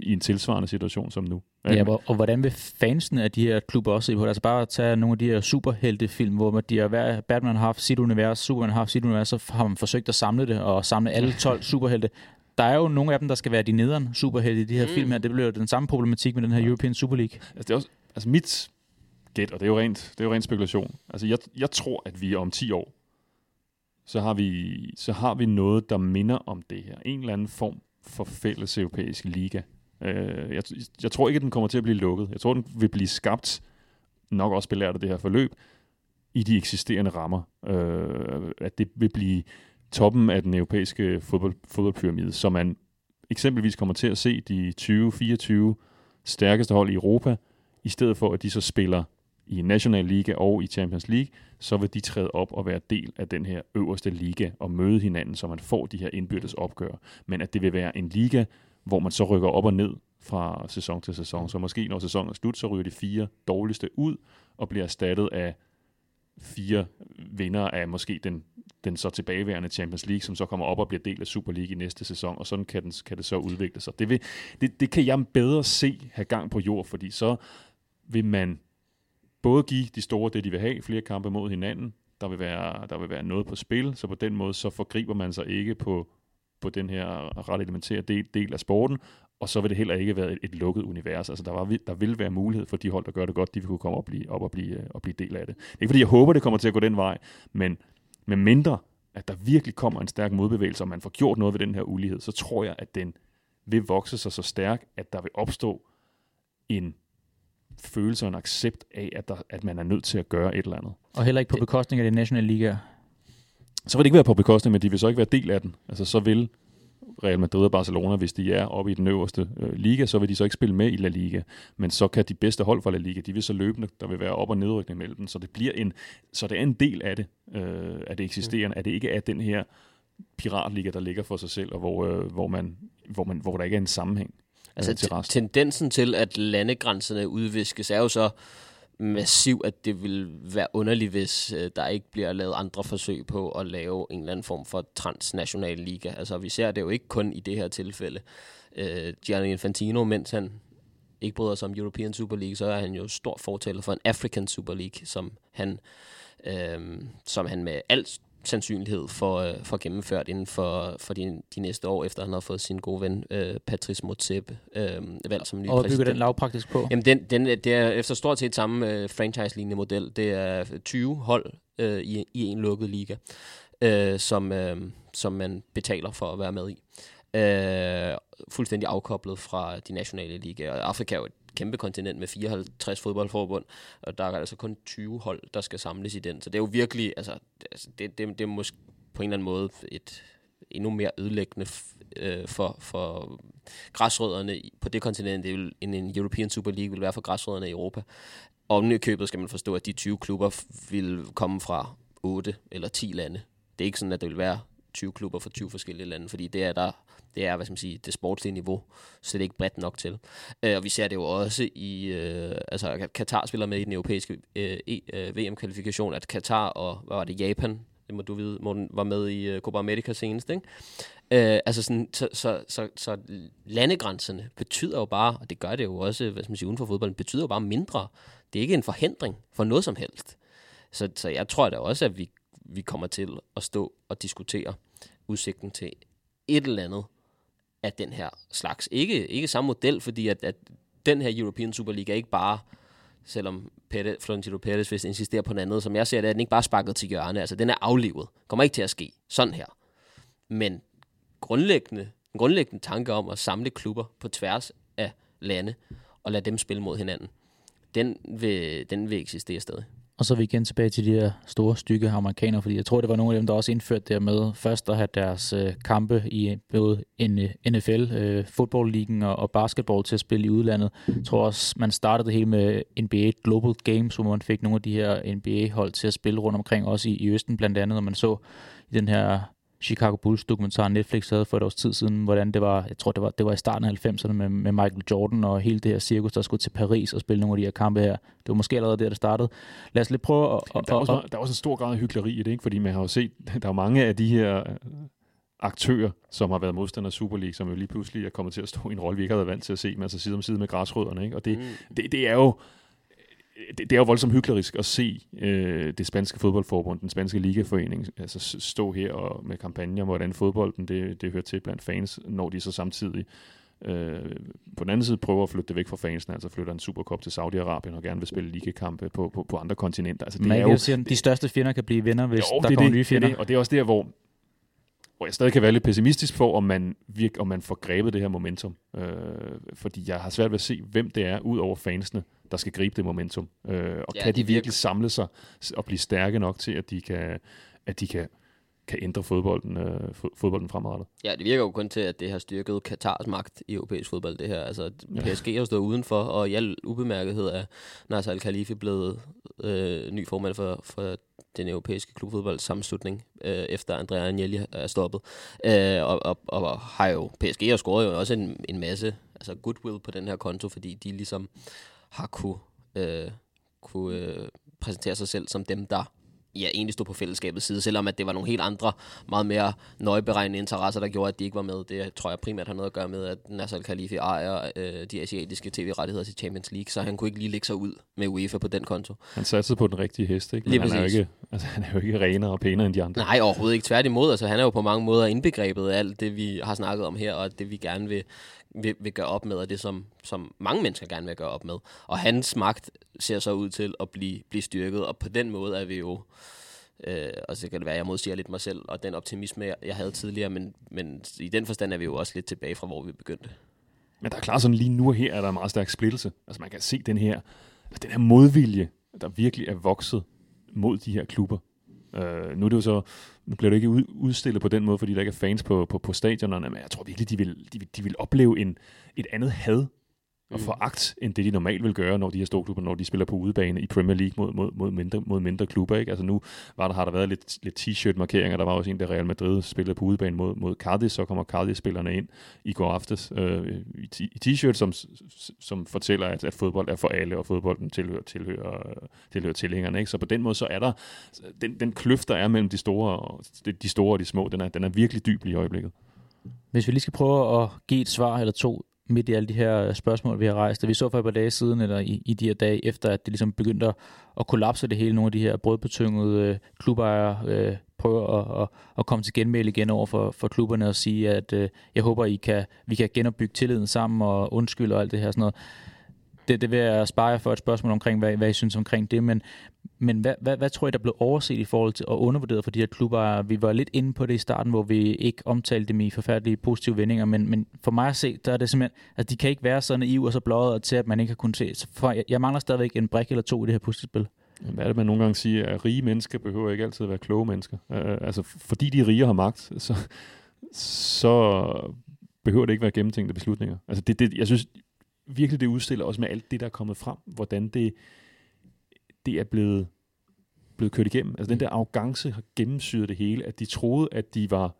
i en tilsvarende situation som nu. Ja, og hvordan vil fansen af de her klubber også se på det? Altså bare at tage nogle af de her superheltefilm, hvor de har Batman har haft sit univers, Superman har haft sit univers, så har man forsøgt at samle det, og samle alle 12 superhelte. Der er jo nogle af dem, der skal være de nederen superhelte i de her film her. Det bliver jo den samme problematik med den her European Super League. Altså, det er også, altså mit gæt, og det er jo rent spekulation. Altså jeg tror, at vi om 10 år, så har vi noget, der minder om det her. En eller anden form for fælles europæisk liga. Jeg tror ikke, at den kommer til at blive lukket. Jeg tror, den vil blive skabt, nok også belært af det her forløb, i de eksisterende rammer. At det vil blive toppen af den europæiske fodboldpyramide, så man eksempelvis kommer til at se de 20-24 stærkeste hold i Europa, i stedet for, at de så spiller i National Liga og i Champions League, så vil de træde op og være del af den her øverste liga og møde hinanden, så man får de her indbyrdes opgør. Men at det vil være en liga, hvor man så rykker op og ned fra sæson til sæson. Så måske når sæsonen er slut, så ryger de 4 dårligste ud og bliver erstattet af 4 vinder af måske den så tilbageværende Champions League, som så kommer op og bliver del af Super League i næste sæson, og sådan kan det så udvikle sig. Det kan jeg bedre se have gang på jord, fordi så vil man både give de store det, de vil have, flere kampe mod hinanden, der vil være noget på spil, så på den måde så forgriber man sig ikke på den her ret elementære del af sporten, og så vil det heller ikke være et lukket univers. Altså der vil være mulighed for de hold, der gør det godt, de vil kunne komme og blive del af det. Ikke fordi jeg håber, det kommer til at gå den vej, men med mindre, at der virkelig kommer en stærk modbevægelse, og man får gjort noget ved den her ulighed, så tror jeg, at den vil vokse sig så stærk, at der vil opstå en følelse og en accept af, at man er nødt til at gøre et eller andet. Og heller ikke på bekostning af de nationale ligaer? Så vil det ikke være på bekostning, men de vil så ikke være del af den. Altså så vil Real Madrid og Barcelona, hvis de er oppe i den øverste liga, så vil de så ikke spille med i La Liga. Men så kan de bedste hold fra La Liga, de vil så løbende, der vil være op- og nedrykning mellem dem. Så det bliver så det er en del af det, at det eksisterende, at det ikke er den her piratliga, der ligger for sig selv, og hvor der ikke er en sammenhæng. Altså til tendensen til, at landegrænserne udviskes, er jo så massiv, at det vil være underligt, hvis der ikke bliver lavet andre forsøg på at lave en eller anden form for transnational liga. Altså vi ser det jo ikke kun i det her tilfælde. Gianni Infantino, mens han ikke bryder sig om European Super League, så er han jo stor fortaler for en African Super League, som han med alt sandsynlighed for gennemført inden for de næste år, efter han har fået sin gode ven Patrice Motsepe valgt som ny præsident. Og bygger den lavpraktisk på? Jamen, det er efter stort set samme franchise-lignende model. Det er 20 hold i en lukket liga, som man betaler for at være med i. Fuldstændig afkoblet fra de nationale ligaer. Afrika er jo et kæmpe kontinent med 54 fodboldforbund, og der er altså kun 20 hold, der skal samles i den. Så det er jo virkelig, altså, det er måske på en eller anden måde et endnu mere ødelæggende for græsrødderne på det kontinent, end en European Super League vil være for græsrødderne i Europa. Og omnykøbet skal man forstå, at de 20 klubber vil komme fra 8 eller 10 lande. Det er ikke sådan, at det vil være 20 klubber fra 20 forskellige lande, fordi det er hvad skal man sige, det sportslige niveau, så det er ikke bredt nok til. Og vi ser det jo også i, Katar spiller med i den europæiske VM-kvalifikation, at Katar og, hvad var det, Japan, det må du vide, Morten, var med i Copa America senest, ikke? Så landegrænserne betyder jo bare, og det gør det jo også, hvad skal man sige, uden for fodbolden, betyder jo bare mindre. Det er ikke en forhindring for noget som helst. Så jeg tror da også, at vi kommer til at stå og diskutere udsigten til et eller andet af den her slags. Ikke samme model, fordi at den her European Super League er ikke bare, selvom Florentino Pérez vist insisterer på noget andet, som jeg ser det, at den ikke bare sparket til hjørne. Altså, den er aflevet. Kommer ikke til at ske sådan her. Men grundlæggende tanke om at samle klubber på tværs af lande og lade dem spille mod hinanden, den vil eksistere stadig. Og så er vi igen tilbage til de her store stykke amerikanere, fordi jeg tror, det var nogle af dem, der også indførte det med først at have deres kampe i både NFL, fodboldligen og basketball til at spille i udlandet. Jeg tror også, man startede det hele med NBA Global Games, hvor man fik nogle af de her NBA-hold til at spille rundt omkring, også i Østen blandt andet, og man så i den her Chicago Bulls-dokumentar, Netflix havde for et års tid siden, hvordan det var, jeg tror, det var i starten af 90'erne med Michael Jordan og hele det her cirkus, der skulle til Paris og spille nogle af de her kampe her. Det var måske allerede der startede. Lad os lidt prøve at... Der er også en stor grad af hykleri i det, ikke? Fordi man har jo set, der er mange af de her aktører, som har været modstandere af Super League, som jo lige pludselig er kommet til at stå i en rolle, vi ikke havde været vant til at se, men altså side om side med græsrødderne, ikke? Og det er jo voldsomt hyklerisk at se det spanske fodboldforbund, den spanske ligaforening, altså stå her og med kampagner, hvordan fodbolden det hører til blandt fans, når de så samtidig på den anden side prøver at flytte det væk fra fansen, altså flytter en Supercup til Saudi-Arabien og gerne vil spille ligakampe på andre kontinenter. Altså, det er jo sige, de største fjender kan blive venner, hvis jo, der kommer nye fjender. Og det er også der, hvor jeg stadig kan være lidt pessimistisk for, om man får grebet det her momentum. Fordi jeg har svært ved at se, hvem det er, ud over fansene, der skal gribe det momentum. Kan de virkelig samle sig og blive stærke nok til, at de kan ændre fodbolden fremadrettet? Ja, det virker jo kun til, at det har styrket Katars magt i europæisk fodbold, det her. Altså, PSG har stået udenfor, og i al ubemærkethed er Nasser Al-Khelaifi blevet ny formand for den europæiske klubfodboldsammenslutning, efter Andrea Agnelli er stoppet. Og har jo PSG har scoret jo også en masse altså goodwill på den her konto, fordi de ligesom har kunne præsentere sig selv som dem, der egentlig stod på fællesskabets side, selvom at det var nogle helt andre, meget mere nøjeberegnende interesser, der gjorde, at de ikke var med. Det tror jeg primært har noget at gøre med, at Nasser Al-Khelaifi ejer de asiatiske tv-rettigheder til Champions League, så han kunne ikke lige lægge sig ud med UEFA på den konto. Han satte på den rigtige hest, ikke? Men han er jo ikke renere og pænere end de andre. Nej, overhovedet ikke. Tværtimod, altså, han er jo på mange måder indbegrebet af alt det, vi har snakket om her, og det vi gerne vil gøre op med, og det som mange mennesker gerne vil gøre op med. Og hans magt ser så ud til at blive styrket, og på den måde er vi jo Og så kan det være, at jeg modsiger lidt mig selv og den optimisme, jeg havde tidligere, men i den forstand er vi jo også lidt tilbage fra, hvor vi begyndte. Men der er klart sådan lige nu her, er der en meget stærk splittelse. Altså man kan se den her modvilje, der virkelig er vokset mod de her klubber. Nu bliver det ikke udstillet på den måde, fordi der ikke er fans på stadionerne, men jeg tror virkelig, de vil opleve et andet had og foragt, end det de normalt vil gøre, når de her store klubber, når de spiller på udebane i Premier League mod mindre klubber, ikke? Altså nu har der været lidt t-shirt-markeringer. Der var også en, der Real Madrid spillede på udebane mod Cardiff, så kommer Cardiff-spillerne ind i går aftes i t-shirt, som fortæller, at fodbold er for alle, og fodbolden tilhører tilhængerne, ikke? Så på den måde, så er der den kløft, der er mellem de store og de små, den er virkelig dyb i øjeblikket. Hvis vi lige skal prøve at give et svar eller to, midt i alle de her spørgsmål, vi har rejst. Og vi så for et par dage siden, eller i de her dage efter, at det ligesom begyndte at kollapse det hele. Nogle af de her brødbetyngede klubejere prøver at komme til genmæld igen over for klubberne og sige, at jeg håber, vi kan genopbygge tilliden sammen og undskylde og alt det her sådan noget. Det vil jeg spare jer for et spørgsmål omkring, hvad I synes omkring det, men hvad tror I, der blev overset i forhold til og undervurderet for de her klubber? Vi var lidt inde på det i starten, hvor vi ikke omtalte dem i forfærdelige positive vendinger, men for mig at se, der er det simpelthen, at de kan ikke være så naive og så blåøjet til, at man ikke har kunnet se. For jeg mangler stadigvæk en brik eller to i det her puslespil. Hvad er det, man nogle gange siger? At rige mennesker behøver ikke altid at være kloge mennesker. Altså, fordi de rige har magt, så behøver det ikke være gennemtænkte beslutninger. Altså, jeg synes virkelig, det udstiller også med alt det, der er kommet frem, hvordan det er blevet kørt igennem. Altså den der arrogance har gennemsyret det hele, at de troede, at de var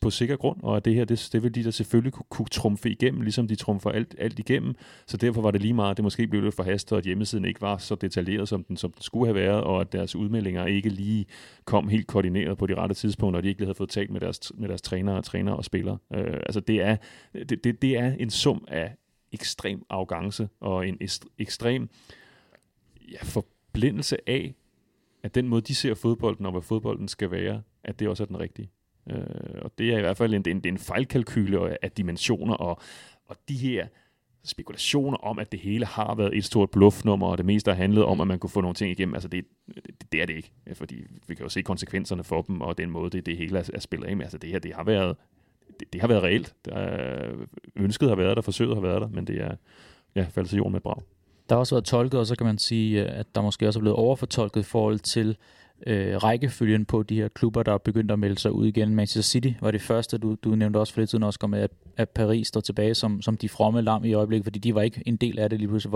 på sikker grund, og at det her, det ville de der selvfølgelig kunne trumfe igennem, ligesom de trumfer alt igennem. Så derfor var det lige meget, det måske blev lidt forhastet, og at hjemmesiden ikke var så detaljeret, som den skulle have været, og at deres udmeldinger ikke lige kom helt koordineret på de rette tidspunkter, og de ikke havde fået talt med deres trænere og spillere. Altså det er en sum af ekstrem arrogance og en ekstrem forblindelse af, at den måde, de ser fodbolden og hvad fodbolden skal være, at det også er den rigtige. Og det er i hvert fald en fejlkalkyle af dimensioner, og de her spekulationer om, at det hele har været et stort bluffnummer, og det meste har handlet om, at man kunne få nogle ting igennem, altså det er det ikke, fordi vi kan jo se konsekvenserne for dem, og den måde, det hele er spillet af med. Altså det her, det har været reelt. Ønsket har været der, forsøget har været der, men det er faldet til jorden med et brag. Der har også været tolket, og så kan man sige, at der måske også er blevet overfortolket i forhold til rækkefølgen på de her klubber, der er begyndt at melde sig ud igen. Manchester City var det første, du nævnte også for lidt siden, Oskar, med at Paris står tilbage som de fromme lam i øjeblikket, fordi de var ikke en del af det lige pludselig,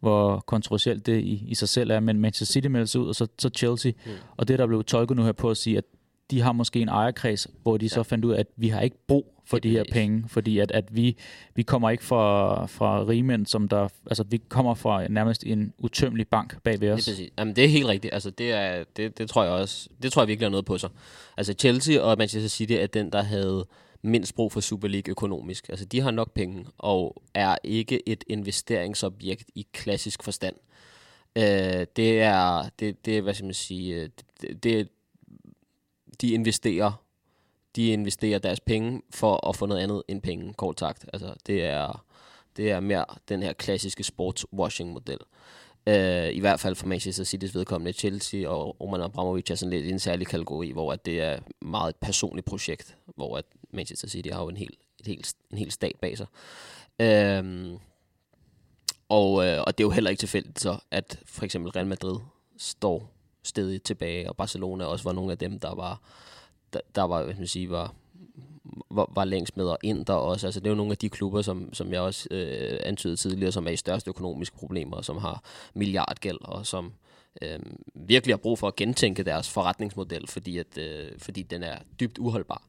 hvor kontroversielt det i sig selv er. Men Manchester City meldte sig ud, og så Chelsea. Mm. Og det, der blev tolket nu her på at sige, at de har måske en ejerkreds, hvor de så fandt ud af, at vi har ikke brug for de her penge, fordi at vi kommer ikke fra rigmænd, som der, altså vi kommer fra nærmest en utømmelig bank bag ved os. Det er præcis. Jamen det er helt rigtigt. Altså det tror jeg også. Det tror jeg virkelig er noget på sig. Altså Chelsea og Manchester City er den, der havde mindst brug for Super League økonomisk. Altså de har nok penge og er ikke et investeringsobjekt i klassisk forstand. De investerer deres penge for at få noget andet end penge, kort sagt. Altså, det er mere den her klassiske sportswashing-model. I hvert fald for Manchester City's vedkommende. Chelsea og Roman Abramovich er sådan lidt i en særlig kategori, hvor at det er meget et personligt projekt, hvor at Manchester City har jo en hel stat bag sig. Og det er jo heller ikke tilfældigt så, at for eksempel Real Madrid står stedigt tilbage, og Barcelona også var nogle af dem, der var længst med, og Inter også. Altså det er jo nogle af de klubber, som jeg også antydede tidligere, som er i største økonomiske problemer, og som har milliardgæld, og som virkelig har brug for at gentænke deres forretningsmodel, fordi den er dybt uholdbar.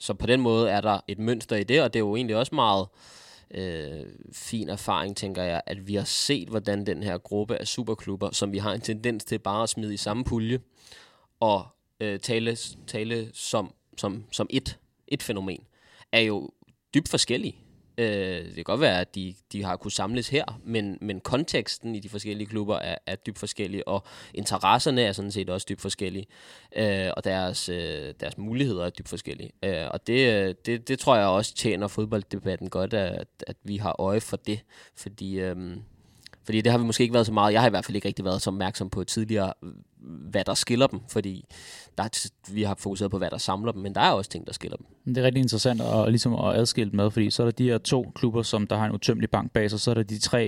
Så på den måde er der et mønster i det, og det er jo egentlig også meget fin erfaring, tænker jeg, at vi har set, hvordan den her gruppe af superklubber, som vi har en tendens til bare at smide i samme pulje, og tale som et fænomen, er jo dybt forskellige. Det kan godt være, at de har kunnet samles her, men konteksten i de forskellige klubber er dybt forskellige, og interesserne er sådan set også dybt forskellige, og deres muligheder er dybt forskellige. Og det tror jeg også tjener fodbolddebatten godt, at vi har øje for det, fordi Fordi det har vi måske ikke været så meget. Jeg har i hvert fald ikke rigtig været så opmærksom på tidligere, hvad der skiller dem. Fordi vi har fokuseret på, hvad der samler dem, men der er også ting, der skiller dem. Det er rigtig interessant at, ligesom at adskille med, fordi så er der de her to klubber, som der har en utømmelig bank bag sig. Så er der de tre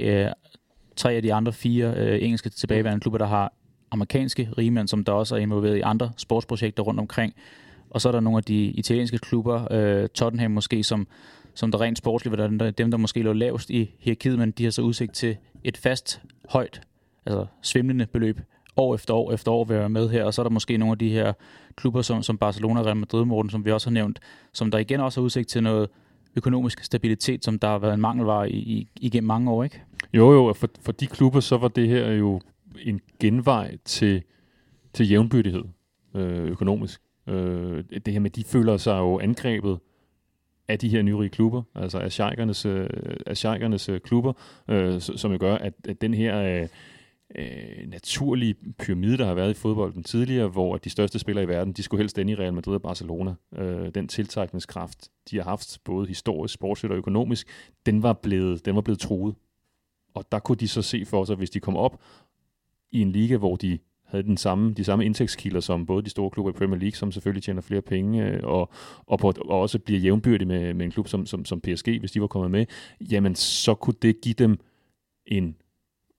af de andre fire engelske tilbageværende klubber, der har amerikanske rigmænd, som der også er involveret i andre sportsprojekter rundt omkring. Og så er der nogle af de italienske klubber, Tottenham måske, som der rent sportsligt var dem, der måske lå lavest i hierarkiet, men de har så udsigt til et fast, højt, altså svimlende beløb, år efter år efter år vil være med her. Og så er der måske nogle af de her klubber, som Barcelona og Real Madrid, Morten, som vi også har nævnt, som der igen også har udsigt til noget økonomisk stabilitet, som der har været en mangelvare igennem mange år, ikke? Jo, for de klubber, så var det her jo en genvej til jævnbyrdighed økonomisk. Det her med, de føler sig jo angrebet af de her nyrige klubber, altså af sjejkernes klubber, som jo gør, at den her naturlige pyramide, der har været i fodbolden tidligere, hvor de største spillere i verden, de skulle helst ende i Real Madrid og Barcelona. Den tiltrækningskraft, de har haft, både historisk, sportsligt og økonomisk, den var blevet truet. Og der kunne de så se for sig, hvis de kom op i en liga, hvor de havde de samme indtægtskilder som både de store klubber i Premier League, som selvfølgelig tjener flere penge, og også bliver jævnbyrdige med en klub som PSG, hvis de var kommet med, jamen så kunne det give dem en,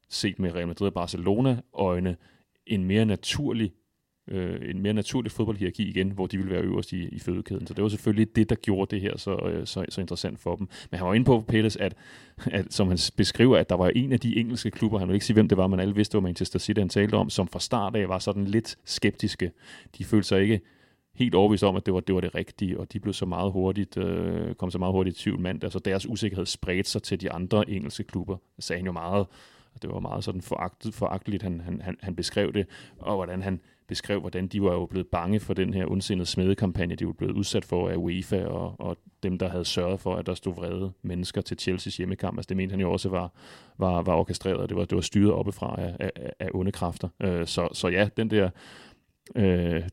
set med Real Madrid og Barcelona-øjne, en mere naturlig fodboldhierarki igen, hvor de ville være øverst i fødekæden. Så det var selvfølgelig det, der gjorde det her så interessant for dem. Men han var inde på, Pérez, at som han beskriver, at der var en af de engelske klubber, han ville ikke sige, hvem det var, men alle vidste, det var Manchester City, han talte om, som fra start af var sådan lidt skeptiske. De følte sig ikke helt overbevist om, at det var det rigtige, og de blev kom så meget hurtigt i tvivl mandt. Altså deres usikkerhed spredte sig til de andre engelske klubber, sagde han jo meget. Det var meget sådan foragteligt, han beskrev det, og hvordan de var jo blevet bange for den her ondsindede smedekampagne, de var blevet udsat for af UEFA og dem, der havde sørget for, at der stod vrede mennesker til Chelseas hjemmekamp. Altså det mente han jo også var orkestreret, og det var styret oppefra af onde kræfter. Så ja,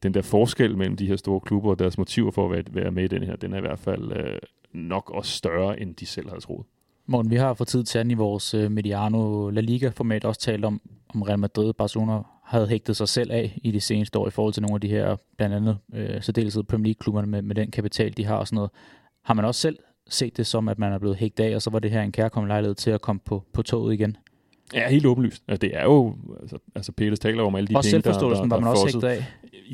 den der forskel mellem de her store klubber og deres motiver for at være med i den her, den er i hvert fald nok også større, end de selv havde troet. Morten, vi har for tid til i vores Mediano La Liga-format også talt om Real Madrid. Barcelona havde hægtet sig selv af i de seneste år i forhold til nogle af de her, blandt andet særdeleshed Premier League-klubberne med den kapital, de har og sådan noget. Har man også selv set det som, at man er blevet hægtet af, og så var det her en kærkommen lejlighed til at komme på toget igen? Ja, helt åbenlyst. Altså, det er jo, altså Pérez taler om alle de også ting, selvforståelsen der var man også hægtet af.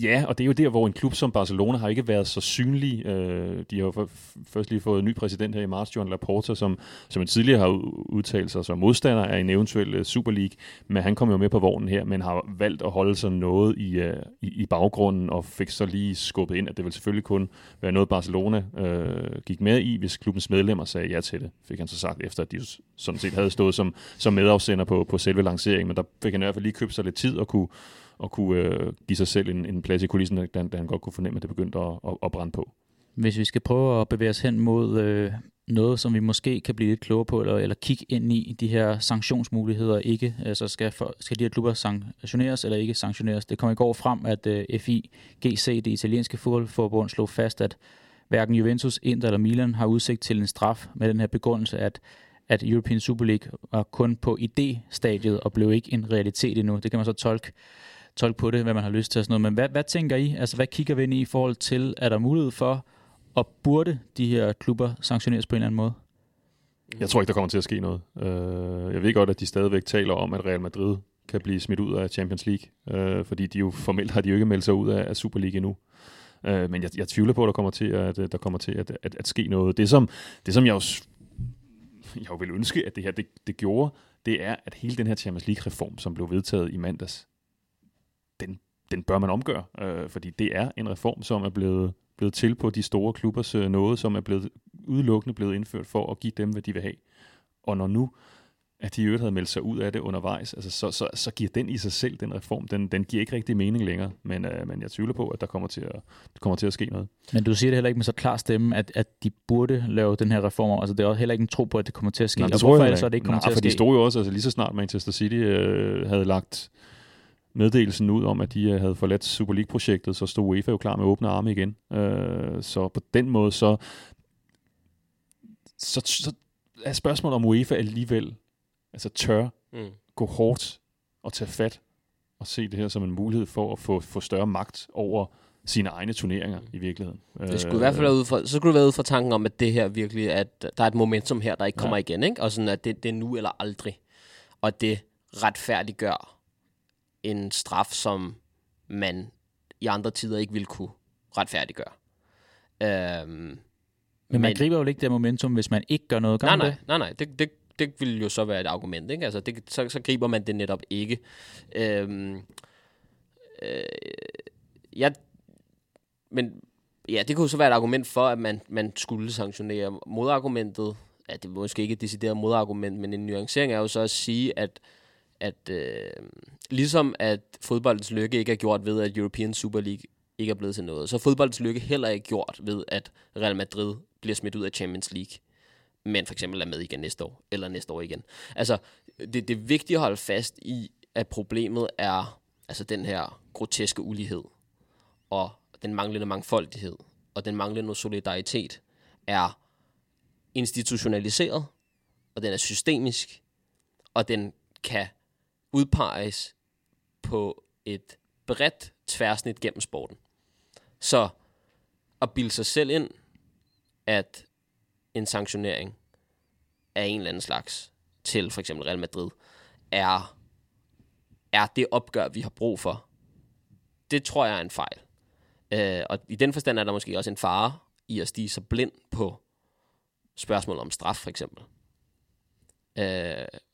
Ja, og det er jo der, hvor en klub som Barcelona har ikke været så synlig. De har jo først lige fået en ny præsident her i marts, Joan Laporta, som tidligere har udtalt sig som modstander af en eventuel Super League, men han kom jo med på vognen her, men har valgt at holde sig noget i baggrunden og fik så lige skubbet ind, at det vil selvfølgelig kun være noget, Barcelona gik med i, hvis klubbens medlemmer sagde ja til det, fik han så sagt, efter at de sådan set havde stået som medafsender på selve lanceringen, men der fik han i hvert fald lige købt sig lidt tid og kunne give sig selv en plads i kulissen, da han godt kunne fornemme, at det begyndte at brænde på. Hvis vi skal prøve at bevæge os hen mod noget, som vi måske kan blive lidt klogere på, eller kigge ind i de her sanktionsmuligheder, ikke, altså skal de her klubber sanktioneres eller ikke sanktioneres? Det kom i går frem, at FIGC, det italienske fodboldforbund, slog fast, at hverken Juventus, Inter eller Milan har udsigt til en straf med den her begrundelse, at European Super League var kun på idé-stadiet og blev ikke en realitet endnu. Det kan man så tolke på det, hvad man har lyst til og sådan noget. Men hvad tænker I? Altså, hvad kigger vi ind i forhold til, er der mulighed for, og burde de her klubber sanktioneres på en eller anden måde? Jeg tror ikke, der kommer til at ske noget. Jeg ved godt, at de stadigvæk taler om, at Real Madrid kan blive smidt ud af Champions League, fordi de jo formelt har de jo ikke meldt sig ud af Super League endnu. Men jeg tvivler på, at der kommer til at ske noget. Det som jeg vil ønske, at det her det gjorde, det er, at hele den her Champions League-reform, som blev vedtaget i mandags, den bør man omgøre, fordi det er en reform, som er blevet til på de store klubbers nåde, som er udelukkende blevet indført for at give dem, hvad de vil have. Og når nu, at de i øvrigt havde meldt sig ud af det undervejs, altså så giver den i sig selv, den reform, den giver ikke rigtig mening længere, men jeg tvivler på, at der kommer til at ske noget. Men du siger det heller ikke med så klar stemme, at de burde lave den her reform, altså det er heller ikke en tro på, at det kommer til at ske. Nej, det tror jeg ikke. Altså, det ikke kommer til at ske? De stod jo også, altså lige så snart Manchester City havde lagt meddelelsen ud om, at de havde forladt Super League-projektet, så stod UEFA jo klar med åbne arme igen. Så på den måde, så er spørgsmålet om UEFA alligevel altså tør gå hårdt og tage fat og se det her som en mulighed for at få større magt over sine egne turneringer i virkeligheden. Det skulle i hvert fald være ud fra, så skulle det være ud fra tanken om, at det her virkelig, at der er et momentum her, der ikke kommer igen, ikke? Og sådan, at det er nu eller aldrig. Og det retfærdiggør en straf, som man i andre tider ikke ville kunne retfærdiggøre. Men man griber jo ikke det momentum, hvis man ikke gør noget. Nej. Det ville jo så være et argument, ikke? Altså, så griber man det netop ikke. Men det kunne så være et argument for, at man skulle sanktionere. Modargumentet, det er måske ikke et decideret modargument, men en nuancering er jo så at sige, at ligesom at fodboldens lykke ikke er gjort ved, at European Super League ikke er blevet til noget, så fodboldens lykke heller ikke gjort ved, at Real Madrid bliver smidt ud af Champions League, men for eksempel er med igen næste år, eller næste år igen. Altså, det er vigtigt at holde fast i, at problemet er altså den her groteske ulighed, og den manglende mangfoldighed, og den manglende solidaritet er institutionaliseret, og den er systemisk, og den kan udpeges på et bredt tværsnit gennem sporten. Så at bilde sig selv ind, at en sanktionering af en eller anden slags til for eksempel Real Madrid er det opgør, vi har brug for, det tror jeg er en fejl. Og i den forstand er der måske også en fare i at stige så blind på spørgsmålet om straf, for eksempel.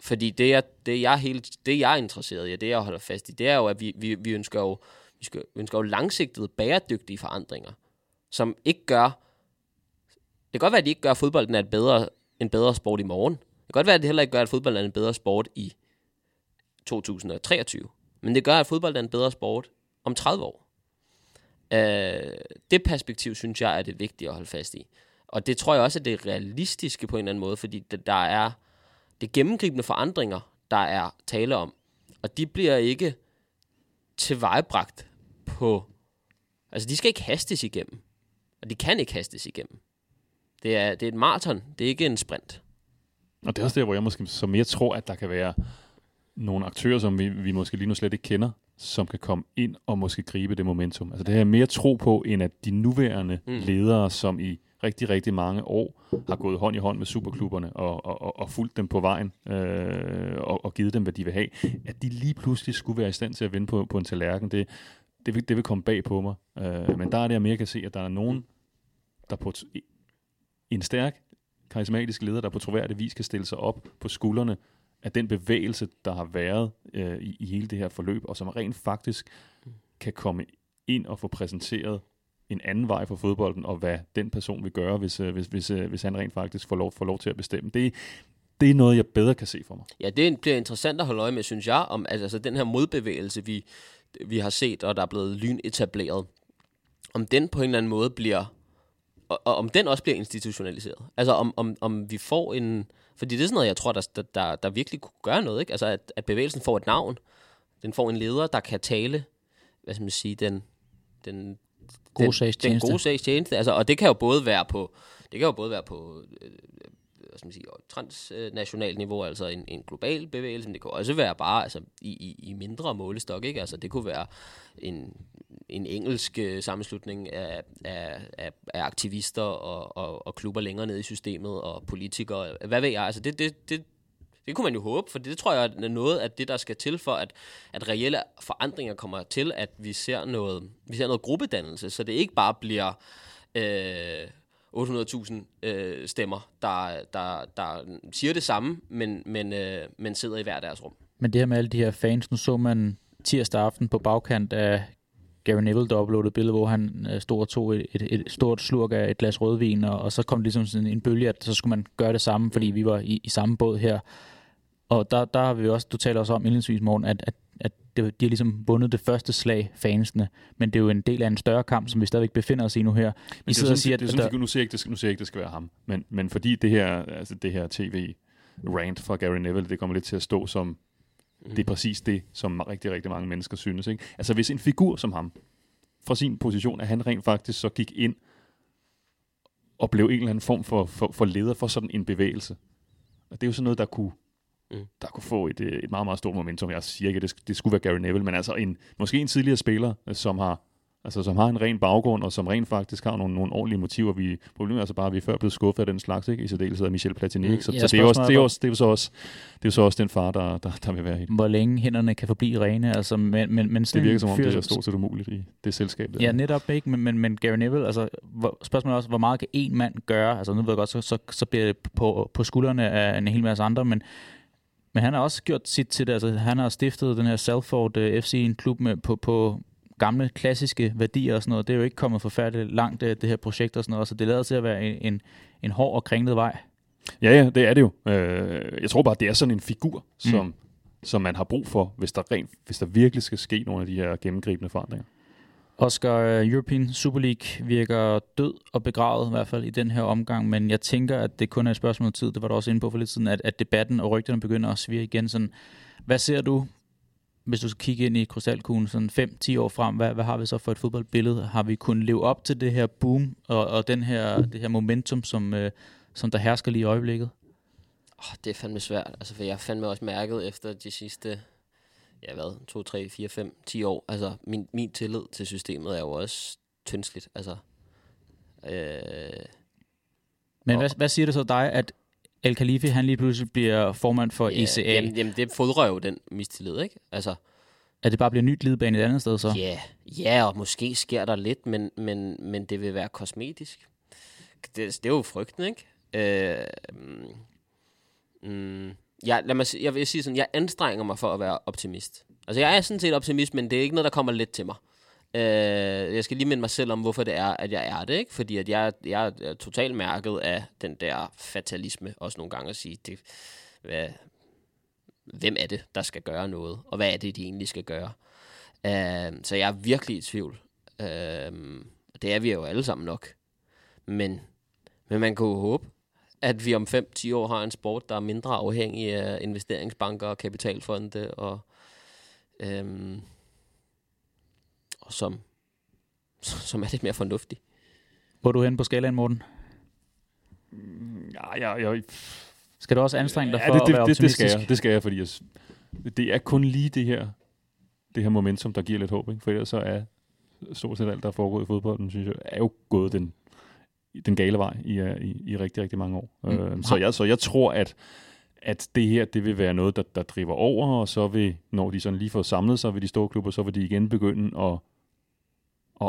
Fordi det jeg er interesseret i, og det jeg holder fast i, det er jo, at vi ønsker jo langsigtede, bæredygtige forandringer, som ikke gør... Det kan godt være, at de ikke gør, at fodbolden er en bedre sport i morgen. Det kan godt være, at det heller ikke gør, at fodbolden er en bedre sport i 2023. Men det gør, at fodbolden er en bedre sport om 30 år. Det perspektiv, synes jeg, er det vigtige at holde fast i. Og det tror jeg også, at det er realistiske på en eller anden måde, fordi der er det gennemgribende forandringer, der er tale om. Og de bliver ikke tilvejebragt på... Altså, de skal ikke hastes igennem. Og de kan ikke hastes igennem. Det er et maraton, det er ikke en sprint. Og det er også der, hvor jeg måske som jeg tror, at der kan være nogle aktører, som vi måske lige nu slet ikke kender, som kan komme ind og måske gribe det momentum. Altså det har jeg mere tro på, end at de nuværende ledere, som i rigtig, rigtig mange år har gået hånd i hånd med superklubberne og fulgt dem på vejen og givet dem, hvad de vil have, at de lige pludselig skulle være i stand til at vinde på en tallerken. Det vil komme bag på mig. Men der er det, jeg mere kan se, at der er nogen, der på en stærk, karismatisk leder, der på troværdig vis kan stille sig op på skuldrene af den bevægelse, der har været i hele det her forløb, og som rent faktisk kan komme ind og få præsenteret en anden vej for fodbolden, og hvad den person vil gøre, hvis han rent faktisk får lov til at bestemme. Det er noget, jeg bedre kan se for mig. Ja, det bliver interessant at holde øje med, synes jeg, om altså den her modbevægelse, vi har set, og der er blevet lynetableret, om den på en eller anden måde bliver... Og om den også bliver institutionaliseret. Altså om vi får en... Fordi det er sådan noget, jeg tror, der virkelig kunne gøre noget, ikke? Altså at bevægelsen får et navn. Den får en leder, der kan tale, hvad skal man sige, den gode sags tjeneste. Altså, og det kan jo både være på... Det kan jo både være på... Hvad skal man sige, transnationalt niveau, altså en global bevægelse, men det kunne også være bare altså, i mindre målestok, ikke? Altså, det kunne være en engelsk sammenslutning af aktivister og klubber længere nede i systemet og politikere, hvad ved jeg, altså det kunne man jo håbe, for det tror jeg er noget af det, der skal til for, at reelle forandringer kommer til, at vi ser noget gruppedannelse, så det ikke bare bliver 800.000 stemmer, der siger det samme, men sidder i hver deres rum. Men det her med alle de her fans, nu så man tirsdag aften på bagkant af Gary Neville, der uploadede et billede, hvor han stod og tog et stort slurk af et glas rødvin, og så kom det ligesom sådan en bølge, at så skulle man gøre det samme, fordi vi var i samme båd her. Og der har vi også, du taler også om indledningsvis, Morten, at de har ligesom vundet det første slag, fansene. Men det er jo en del af en større kamp, som vi stadigvæk befinder os i nu her. Men det er sådan, nu ser jeg ikke, det skal være ham. Men fordi det her tv-rant fra Gary Neville, det kommer lidt til at stå som, det er præcis det, som rigtig, rigtig mange mennesker synes. Ikke? Altså hvis en figur som ham, fra sin position, at han rent faktisk så gik ind og blev en eller anden form for leder for sådan en bevægelse. Og det er jo sådan noget, der kunne der kunne få et meget, meget stort momentum. Jeg siger ikke, at det skulle være Gary Neville, men altså måske en tidligere spiller, som har en ren baggrund, og som rent faktisk har nogle ordentlige motiver. Problemet er altså bare, at vi før blev skuffet af den slags, ikke? I særdeleshed af Michel Platini. Ikke? Så det er jo så også den far, der vil være i det. Hvor længe hænderne kan forblive rene. Altså, men det virker som om, det er stort set umuligt i det selskab. Der. Ja, netop ikke, men Gary Neville, altså, spørgsmålet er også, hvor meget kan én mand gøre? Altså nu ved jeg godt, så bliver det på skuldrene af en hel masse andre, men han har også gjort sit til det. Altså, han har stiftet den her Salford FC, en klub med på gamle, klassiske værdier og sådan noget. Det er jo ikke kommet forfærdeligt langt, det her projekt og sådan noget, så det lader til at være en hård og kringlet vej. Ja, det er det jo. Jeg tror bare, det er sådan en figur, som man har brug for, hvis der virkelig skal ske nogle af de her gennemgribende forandringer. Oskar, European Super League virker død og begravet, i hvert fald i den her omgang, men jeg tænker, at det kun er et spørgsmål om tid. Det var du også inde på for lidt siden, at debatten og rygterne begynder at svirre igen. Sådan, hvad ser du, hvis du skal kigge ind i krystalkuglen sådan 5-10 år frem, hvad har vi så for et fodboldbillede? Har vi kunnet leve op til det her boom og det her momentum, som der hersker lige i øjeblikket? Det er fandme svært, altså, for jeg har fandme også mærket efter de sidste 2, 3, 4, 5, 10 år. Altså min tillid til systemet er jo også tyndsligt. Altså, men hvad siger det så dig, at Al-Khelaifi, han lige pludselig bliver formand for ECA. Jamen det fodrer jo den mistillid, ikke? Altså, at det bare bliver nyt glidebane et andet sted, så? Ja, og måske sker der lidt, men det vil være kosmetisk. Det er jo frygten, ikke? Jeg vil sige sådan, jeg anstrenger mig for at være optimist. Altså, jeg er sådan set optimist, men det er ikke noget, der kommer let til mig. Jeg skal lige minde mig selv om, hvorfor det er, at jeg er det, ikke? Fordi at jeg er totalt mærket af den der fatalisme, også nogle gange at sige, hvem er det, der skal gøre noget, og hvad er det, de egentlig skal gøre? Så jeg er virkelig i tvivl. Det er vi jo alle sammen nok. Men man kan jo håbe, at vi om 5-10 år har en sport, der er mindre afhængig af investeringsbanker og kapitalfonde og... Som er lidt mere fornuftig. Hvor er du hen på skalaen, Morten? Ja. Skal du også anstrenge dig for at være optimistisk? Det skal jeg, fordi det er kun lige det her momentum, der giver lidt håb, ikke? For ellers så er stort set alt, der er foregået i fodbolden, synes jeg, er jo gået den gale vej i rigtig, rigtig mange år. Så jeg tror, at det her, det vil være noget, der driver over, og så vil, når de sådan lige får samlet sig ved de store klubber, så vil de igen begynde at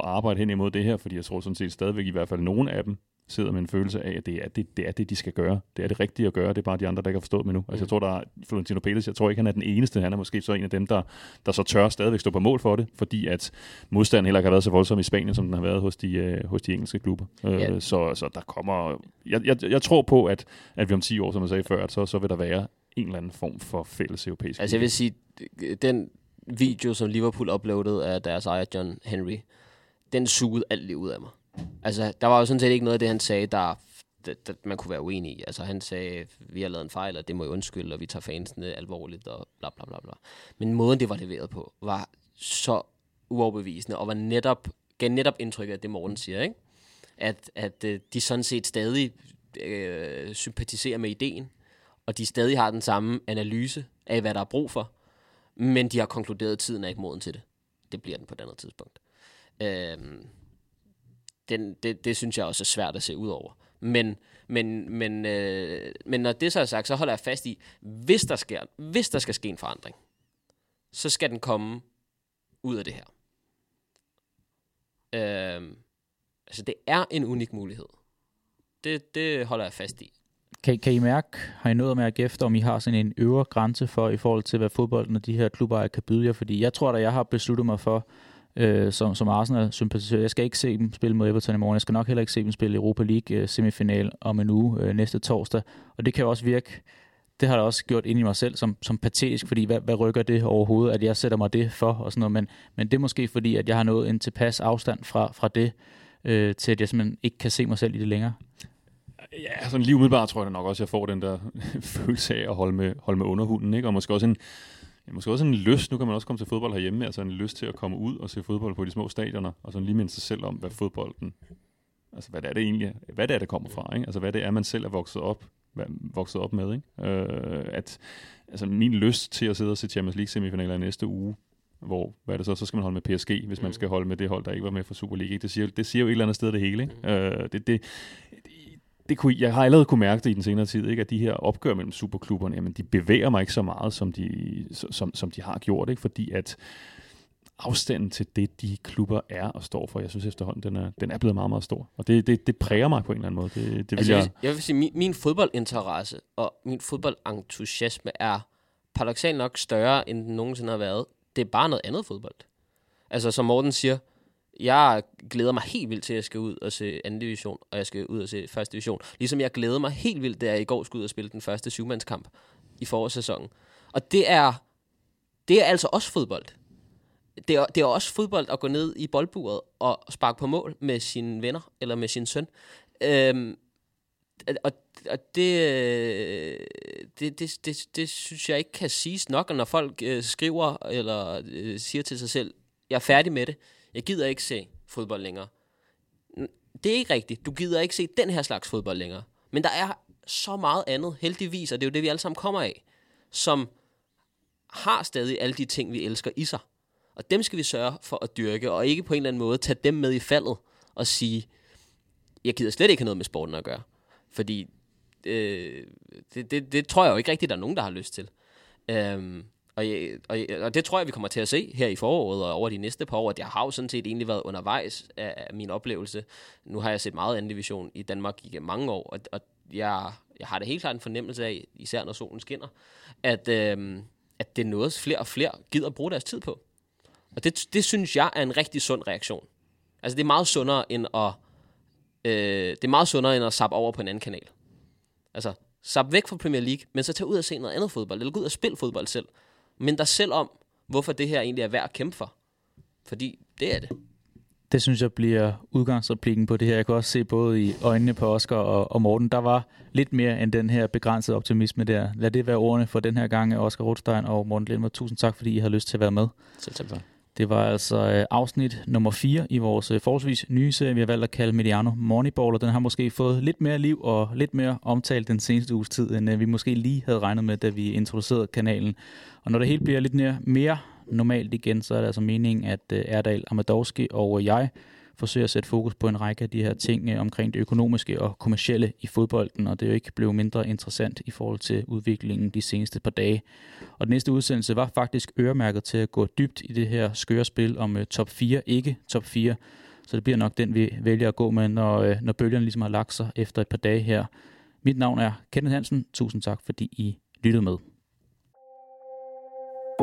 arbejde hen imod det her, fordi jeg tror sådan set stadigvæk, i hvert fald nogen af dem, sidder med en følelse af, at det er det, de skal gøre. Det er det rigtige at gøre, det er bare de andre, der ikke har forstået med nu. Altså jeg tror, der er Florentino Pérez, jeg tror ikke, han er den eneste, han er måske så en af dem, der så tør stadigvæk stå på mål for det, fordi at modstanden heller ikke har været så voldsom i Spanien, som den har været hos de engelske klubber. Yeah. Så der kommer... Jeg tror på, at vi om 10 år, som jeg sagde før, at så vil der være en eller anden form for fælles europæisk... Altså jeg vil sige, den video, som Liverpool uploadede af deres ejer John Henry, den sugede alt livet ud af mig. Altså, der var jo sådan set ikke noget af det, han sagde, der man kunne være uenig i. Altså, han sagde, vi har lavet en fejl, og det må jeg undskylde, og vi tager fansene alvorligt, og bla bla bla bla. Men måden, det var leveret på, var så uoverbevisende, og gav netop indtryk af det, Morten siger, ikke? At de sådan set stadig sympatiserer med ideen, og de stadig har den samme analyse af, hvad der er brug for, men de har konkluderet, at tiden er ikke moden til det. Det bliver den på et andet tidspunkt. Det synes jeg også er svært at se ud over. Men når det så er sagt, så holder jeg fast i, hvis der skal ske en forandring, så skal den komme ud af det her. Altså det er en unik mulighed. Det holder jeg fast i. Kan I mærke, har I noget at mærke efter, om I har sådan en øvre grænse for, i forhold til, hvad fodbolden og de her klubber kan byde jer? Fordi jeg tror, at jeg har besluttet mig for, som Arsenal-sympatisør, jeg skal ikke se dem spille mod Everton i morgen. Jeg skal nok heller ikke se dem spille Europa League-semifinal om en uge næste torsdag. Og det kan jo også virke, det har jeg også gjort ind i mig selv, som patetisk, fordi hvad rykker det overhovedet, at jeg sætter mig det for og sådan noget. Men det er måske fordi, at jeg har nået en tilpas afstand fra det, til at jeg simpelthen ikke kan se mig selv i det længere. Ja, sådan lige umiddelbart tror jeg nok også, at jeg får den der følelse af at holde med underhunden, ikke? Og måske også en lyst, nu kan man også komme til fodbold herhjemme, altså en lyst til at komme ud og se fodbold på de små stadioner, og sådan lige minde sig selv om, hvad fodbolden, altså hvad det er det egentlig, hvad det er, det kommer fra, ikke? Altså hvad det er, man selv er vokset op vokset op med, ikke? At altså min lyst til at sidde og se Champions League semifinaler i næste uge, hvor hvad er det så? Så skal man holde med PSG, hvis man skal holde med det hold, der ikke var med for Super League. Det siger jo et eller andet sted det hele. Ikke? Jeg har allerede kunne mærke det i den senere tid, ikke? At de her opgør mellem superklubberne, jamen, de bevæger mig ikke så meget, som de har gjort, ikke? Fordi at afstanden til det, de klubber er og står for, jeg synes efterhånden, den er blevet meget, meget stor. Og det præger mig på en eller anden måde. Jeg vil sige, min fodboldinteresse og min fodboldentusiasme er paradoksalt nok større, end den nogensinde har været. Det er bare noget andet fodbold. Altså, som Morten siger, jeg glæder mig helt vildt til, at jeg skal ud og se 2. division, og jeg skal ud og se 1. division. Ligesom jeg glæder mig helt vildt, da jeg i går skulle ud og spille den første syvmandskamp i forårssæsonen. Og det er altså også fodbold. Det er også fodbold at gå ned i boldburet og sparke på mål med sine venner eller med sin søn. Det synes jeg ikke kan siges nok, når folk skriver eller siger til sig selv, jeg er færdig med det. Jeg gider ikke se fodbold længere. Det er ikke rigtigt. Du gider ikke se den her slags fodbold længere. Men der er så meget andet, heldigvis, og det er jo det, vi alle sammen kommer af, som har stadig alle de ting, vi elsker i sig. Og dem skal vi sørge for at dyrke, og ikke på en eller anden måde tage dem med i faldet og sige, jeg gider slet ikke have noget med sporten at gøre. Fordi det tror jeg jo ikke rigtigt, der er nogen, der har lyst til. Og det tror jeg, vi kommer til at se her i foråret og over de næste par år. Jeg har jo sådan set egentlig været undervejs af min oplevelse. Nu har jeg set meget 2. division i Danmark i mange år, og jeg har da helt klart en fornemmelse af, især når solen skinner, at det er noget, flere og flere gider bruge deres tid på. Og det synes jeg er en rigtig sund reaktion. Altså, det er meget sundere end at zappe over på en anden kanal. Altså, zappe væk fra Premier League, men så tage ud og se noget andet fodbold, eller gå ud og spille fodbold selv. Men dig selv om, hvorfor det her egentlig er værd at kæmpe for. Fordi det er det. Det synes jeg bliver udgangsreplikken på det her. Jeg kan også se både i øjnene på Oskar og Morten. Der var lidt mere end den her begrænsede optimisme der. Lad det være ordene for den her gang. Oskar Rothstein og Morten Lindved, tusind tak, fordi I har lyst til at være med. Selv tak. Det var altså afsnit nummer 4 i vores forholdsvis nye serie, vi har valgt at kalde Mediano Moneyball, og den har måske fået lidt mere liv og lidt mere omtalt den seneste uges tid, end vi måske lige havde regnet med, da vi introducerede kanalen. Og når det hele bliver lidt mere normalt igen, så er det altså meningen, at Erdal Amadowski og jeg forsøger at sætte fokus på en række af de her ting omkring det økonomiske og kommercielle i fodbolden, og det er jo ikke blevet mindre interessant i forhold til udviklingen de seneste par dage. Og den næste udsendelse var faktisk øremærket til at gå dybt i det her skøre spil om top 4, ikke top 4, så det bliver nok den, vi vælger at gå med, når bølgerne ligesom har lagt sig efter et par dage her. Mit navn er Kenneth Hansen. Tusind tak, fordi I lyttede med.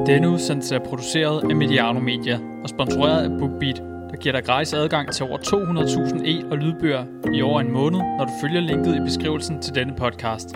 Denne udsendelse er produceret af Mediano Media og sponsoreret af BookBeat, der giver dig gratis adgang til over 200.000 e- og lydbøger i over en måned, når du følger linket i beskrivelsen til denne podcast.